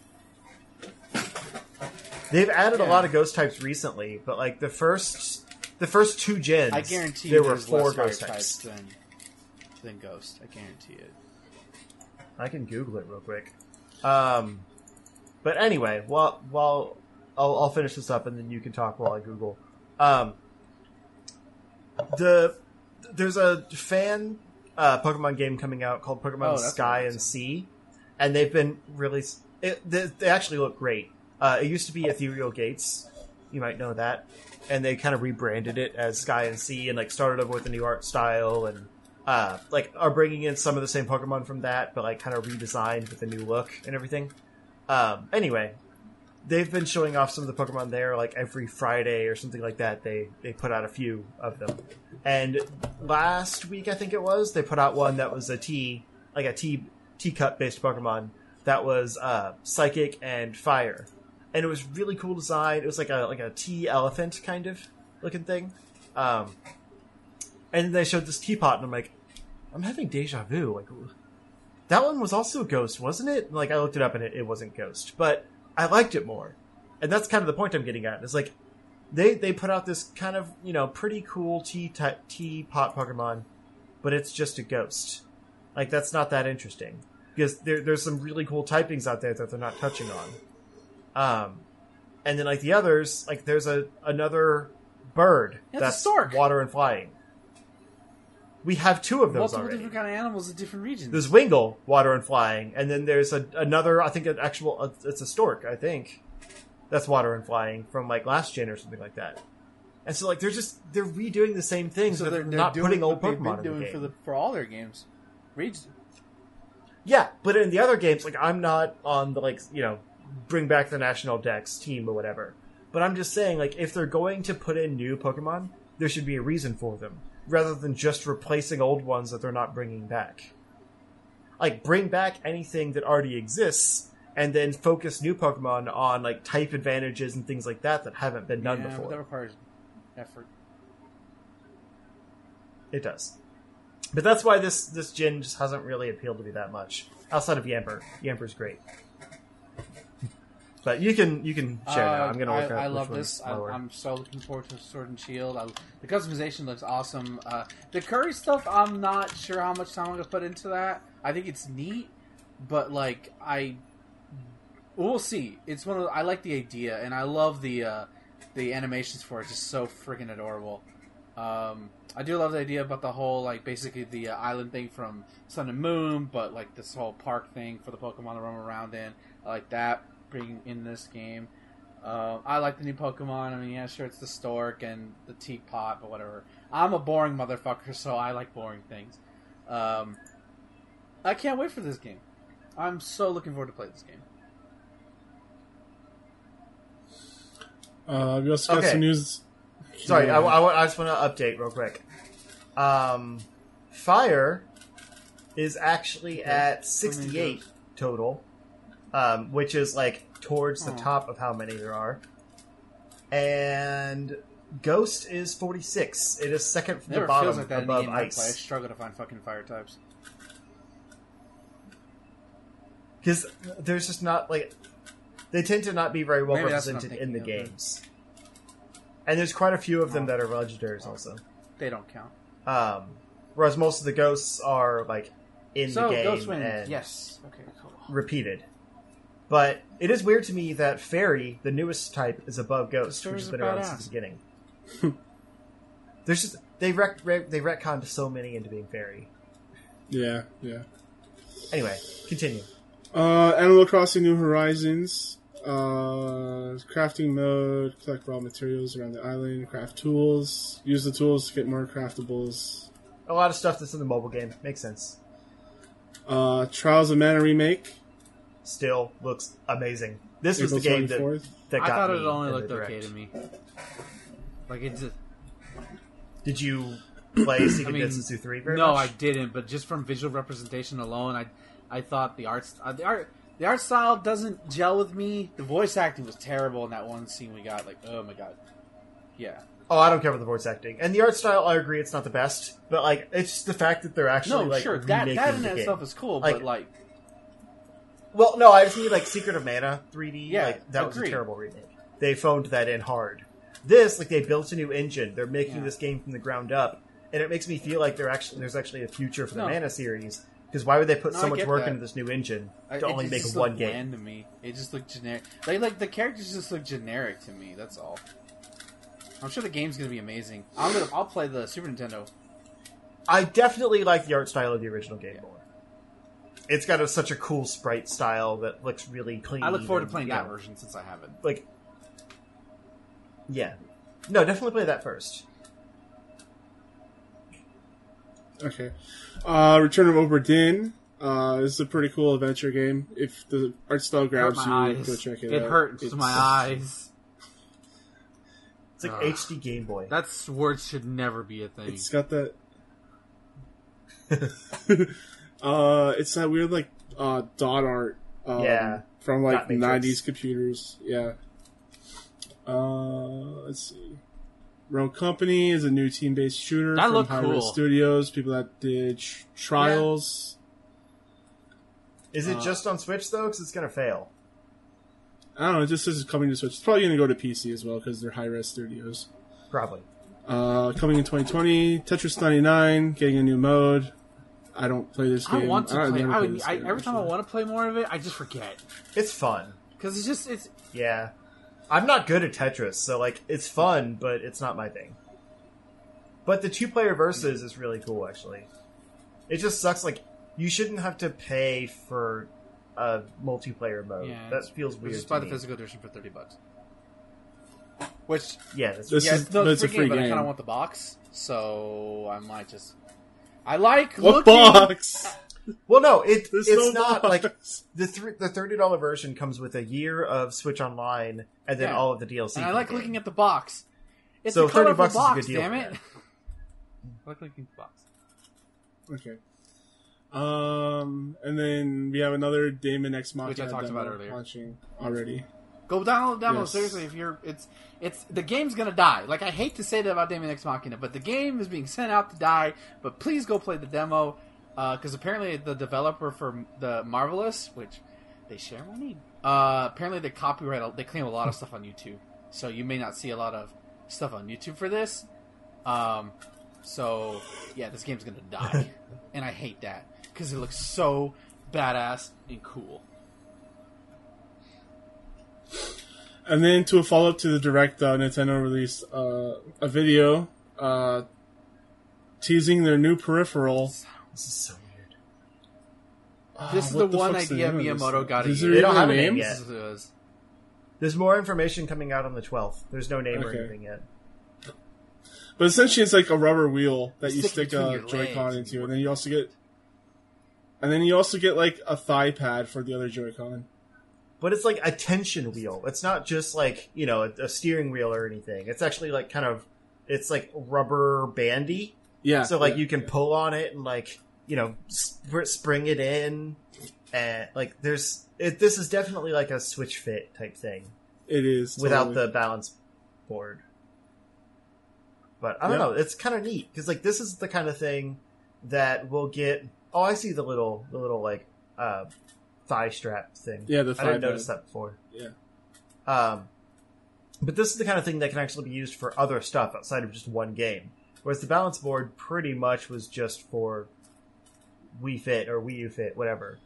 They've added a lot of ghost types recently, but like the first two gens, I guarantee there were four ghost types than ghost. I guarantee it. I can Google it real quick. But anyway, while I'll finish this up and then you can talk while I Google. There's a fan Pokemon game coming out called Pokemon Sky and Sea, and they've been really. They actually look great. It used to be Ethereal Gates, you might know that, and they kind of rebranded it as Sky and Sea and like started over with a new art style and like are bringing in some of the same Pokemon from that, but like kind of redesigned with a new look and everything. Anyway, they've been showing off some of the Pokemon there, like every Friday or something like that. They put out a few of them, and last week I think it was they put out one that was a teacup based Pokemon. That was psychic and fire, and it was really cool design. It was like a tea elephant kind of looking thing, and they showed this teapot, and I'm like, I'm having deja vu. Like, that one was also ghost, wasn't it? And like, I looked it up, and it wasn't ghost, but I liked it more, and that's kind of the point I'm getting at. It's like they put out this kind of, you know, pretty cool teapot Pokemon, but it's just a ghost. Like, that's not that interesting. Because there's some really cool typings out there that they're not touching on. And then, like, the others, like, there's another bird that's stork. Water and flying. We have two of those already. Multiple different kind of animals in different regions. There's Wingull, water and flying. And then there's another, I think, it's a stork, I think. That's water and flying from, like, last gen or something like that. And so, like, they're redoing the same things. So they're not putting old Pokemon in the game. For all their games. Yeah, but in the other games, like, I'm not on the, like, you know, bring back the National Dex team or whatever. But I'm just saying, like, if they're going to put in new Pokemon, there should be a reason for them, rather than just replacing old ones that they're not bringing back. Like, bring back anything that already exists, and then focus new Pokemon on, like, type advantages and things like that that haven't been done before. Yeah, that requires effort. It does. But that's why this gen just hasn't really appealed to me that much. Outside of Yamper. Yamper's great. But you can share now. I'm going to look up. I love this. I'm so looking forward to Sword and Shield. The customization looks awesome. The Curry stuff, I'm not sure how much time I'm going to put into that. I think it's neat, but like we'll see. It's I like the idea, and I love the animations for it. Just so freaking adorable. I do love the idea about the whole, like, basically the island thing from Sun and Moon, but, like, this whole park thing for the Pokemon to roam around in. I like that, bringing in this game. I like the new Pokemon. I mean, yeah, sure, it's the stork and the teapot, but whatever. I'm a boring motherfucker, so I like boring things. I can't wait for this game. I'm so looking forward to play this game. We also got some news... Sorry, I just want to update real quick. Fire is actually at 68 total, which is like towards the top of how many there are. And Ghost is 46. It is second from the bottom, like that above ice. I struggle to find fucking fire types. Because there's just not, like... They tend to not be very well represented in the games. And there's quite a few of them that are legendaries also. They don't count. Whereas most of the ghosts are, like, in the game. Ghost wins. And yes. Okay, cool. Repeated. But it is weird to me that Fairy, the newest type, is above Ghost, which has been around since the beginning. There's just they retconned so many into being Fairy. Yeah, yeah. Anyway, continue. Animal Crossing: New Horizons. Crafting mode: collect raw materials around the island, craft tools, use the tools to get more craftables. A lot of stuff that's in the mobile game makes sense. Trials of Mana remake. Still looks amazing. This was the game that got me. I thought it only looked okay to me. Like it just... Did you play Secret Densetsu 3 very much? No, I didn't. But just from visual representation alone, I thought the art style doesn't gel with me. The voice acting was terrible in that one scene we got. Like, oh my god, yeah. Oh, I don't care about the voice acting and the art style. I agree, it's not the best, but like it's just the fact that they're actually that in itself is cool, but like. Well, no, I just mean, like, Secret of Mana 3D. Yeah, like, that was a terrible remake. They phoned that in hard. This, like, they built a new engine. They're making this game from the ground up. And it makes me feel like there's actually a future for the Mana series. Because why would they put so much work into this new engine to only make one game? It just looked bland to me. It just looked generic. Like, the characters just look generic to me. That's all. I'm sure the game's going to be amazing. I'll play the Super Nintendo. I definitely like the art style of the original game more. It's got such a cool sprite style that looks really clean. I look forward to playing that version since I haven't. Like, yeah. No, definitely play that first. Okay. Return of Obra Dinn. This is a pretty cool adventure game. If the art style grabs you, go check it out. It hurts my eyes. It's like HD Game Boy. That sword should never be a thing. It's got that... it's that weird, like, dot art from, like, 90s computers. Yeah. Let's see. Realm Company is a new team-based shooter from Hyrule Studios. People that did Trials. Yeah. Is it just on Switch, though? Because it's going to fail. I don't know. It just says it's coming to Switch. It's probably going to go to PC as well, because they're Hyrule Studios. Probably. Coming in 2020. Tetris 99, getting a new mode. I don't play this game. I want to play. Every time I want to play more of it, I just forget. It's fun because it's just it's. Yeah, I'm not good at Tetris, so like it's fun, but it's not my thing. But the 2-player versus is really cool, actually. It just sucks. Like you shouldn't have to pay for a multiplayer mode. Yeah, that feels weird. Just buy the physical edition for $30. Which it's a free game, but I kind of want the box, so I might just. I like what looking... box? Well, no, it's not box. Like the $30 version comes with a year of Switch Online and then all of the DLC. And I like looking at the box. It's so a $30 box, is a good deal. Damn it! I like looking at the box. Okay. And then we have another Daemon X Machina, which I talked about earlier. Launching already. Go download. Yes. Seriously, if you're, it's the game's gonna die. Like I hate to say that about Daemon X Machina, but the game is being sent out to die. But please go play the demo, because apparently the developer for the Marvelous, which they share money, apparently they copyright, they claim a lot of stuff on YouTube, so you may not see a lot of stuff on YouTube for this. So yeah, this game's gonna die, and I hate that because it looks so badass and cool. And then to a follow-up to the Direct, Nintendo released a video teasing their new peripheral. This is so weird. This is the one idea Miyamoto got. They don't have a name yet. There's more information coming out on the 12th. There's no name or anything yet. But essentially it's like a rubber wheel that you stick a Joy-Con into, and then you also get... And then you also get like a thigh pad for the other Joy-Con. But it's like a tension wheel. It's not just like, you know, a steering wheel or anything. It's actually like kind of, it's like rubber bandy. Yeah. So like you can pull on it and like, you know, spring it in. And like this is definitely like a Switch Fit type thing. It is. Without the balance board. But I don't know. It's kind of neat because like this is the kind of thing that will get. Oh, I see the little like thigh strap thing. Yeah, the thigh. I didn't notice that before. Yeah. But this is the kind of thing that can actually be used for other stuff outside of just one game. Whereas the balance board pretty much was just for Wii Fit or Wii U Fit, whatever.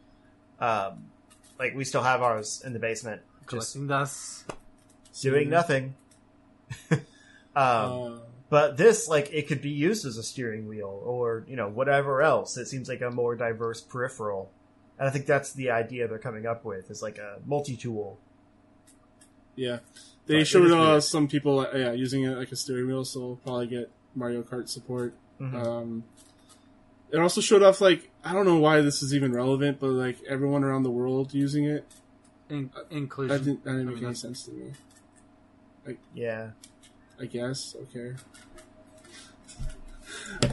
Like we still have ours in the basement, collecting dust, doing nothing. But this, like, it could be used as a steering wheel or, you know, whatever else. It seems like a more diverse peripheral. And I think that's the idea they're coming up with, is like a multi-tool. Yeah. They showed some people using it like a steering wheel, so we'll probably get Mario Kart support. Mm-hmm. It also showed off, like, I don't know why this is even relevant, but, like, everyone around the world using it. Inclusion. That didn't make any sense to me. Like, yeah. I guess. Okay.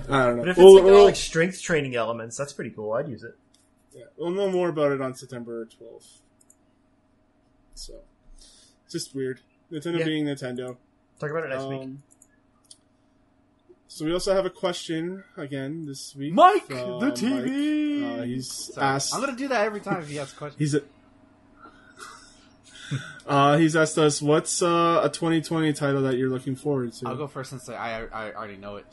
I don't know. But if it's like strength training elements, that's pretty cool. I'd use it. Yeah. We'll know more about it on September 12th. So. It's just weird. Nintendo being Nintendo. Talk about it next week. So we also have a question again this week. Mike! The TV! Mike. He's asked... I'm going to do that every time he asks questions. He's asked us, what's a 2020 title that you're looking forward to? I'll go first since I already know it.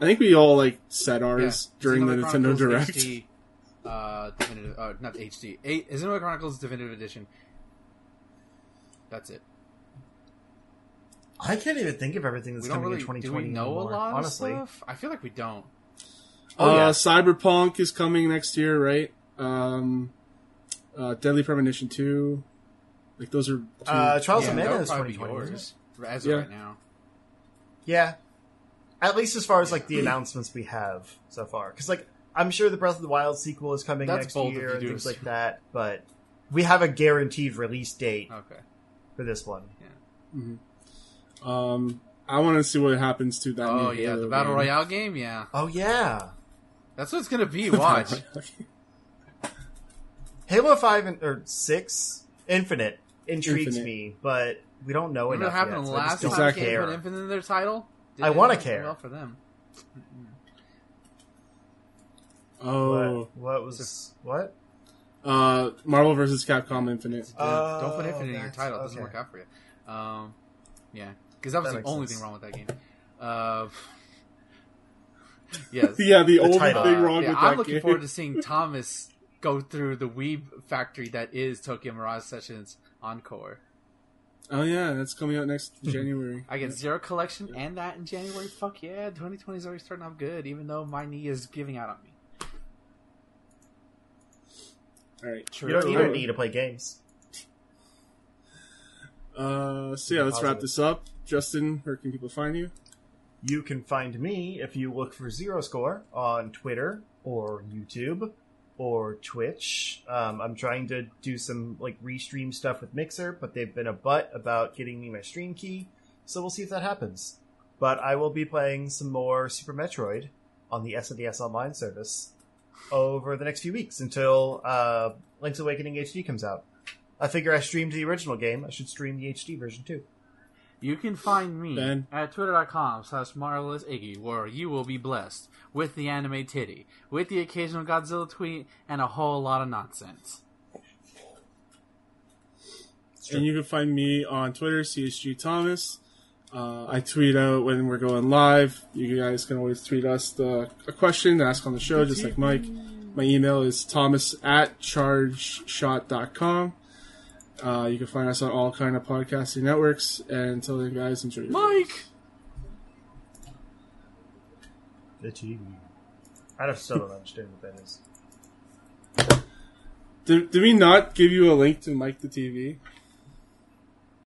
I think we all like said ours during the Nintendo Direct. HD, not HD. Xenoblade Chronicles Definitive Edition. That's it. I can't even think of everything that's coming in 2020 anymore, honestly. Stuff? I feel like we don't. Cyberpunk is coming next year, right? Deadly Premonition 2. Like, those are... Trials of Mana is 2020. As of right now. Yeah. At least as far as, like, the announcements we have so far. Because, like, I'm sure the Breath of the Wild sequel is coming next year and things like that, but we have a guaranteed release date for this one. Yeah. Mm-hmm. I want to see what happens to that new Halo the Battle Royale game, Oh, yeah. That's what it's going to be. Watch. Halo 5 or 6 Infinite intrigues me, but we don't know enough yet. What happened last time they put Infinite in their title? I want to care. Well for them. Oh, what was what? Marvel vs. Capcom Infinite. Don't put Infinite in your title; it doesn't work out for you. Yeah, because that was the only thing wrong with that game. Yes, the only thing wrong with that game. I'm looking forward to seeing Thomas go through the weeb factory that is Tokyo Mirage Sessions Encore. Oh yeah, that's coming out next January. I get Zero Collection and that in January. Fuck yeah, 2020 is already starting off good, even though my knee is giving out on me. Alright, true. You don't need a knee to play games. So yeah, let's wrap this up. Justin, where can people find you? You can find me if you look for Zero Score on Twitter or YouTube. Or Twitch. I'm trying to do some like restream stuff with Mixer, but they've been a butt about getting me my stream key, so we'll see if that happens. But I will be playing some more Super Metroid on the SNES Online service over the next few weeks until Link's Awakening HD comes out. I figure I streamed the original game, I should stream the HD version too. You can find me at twitter.com/marvelousiggy, where you will be blessed with the anime titty, with the occasional Godzilla tweet, and a whole lot of nonsense. And you can find me on Twitter, CHGThomas. I tweet out when we're going live. You guys can always tweet us a question to ask on the show, just like Mike. My email is thomas@chargeshot.com. You can find us on all kind of podcasting networks. And until then, guys, enjoy your Mike! The TV. I still don't understand what that is. Did we not give you a link to Mike the TV?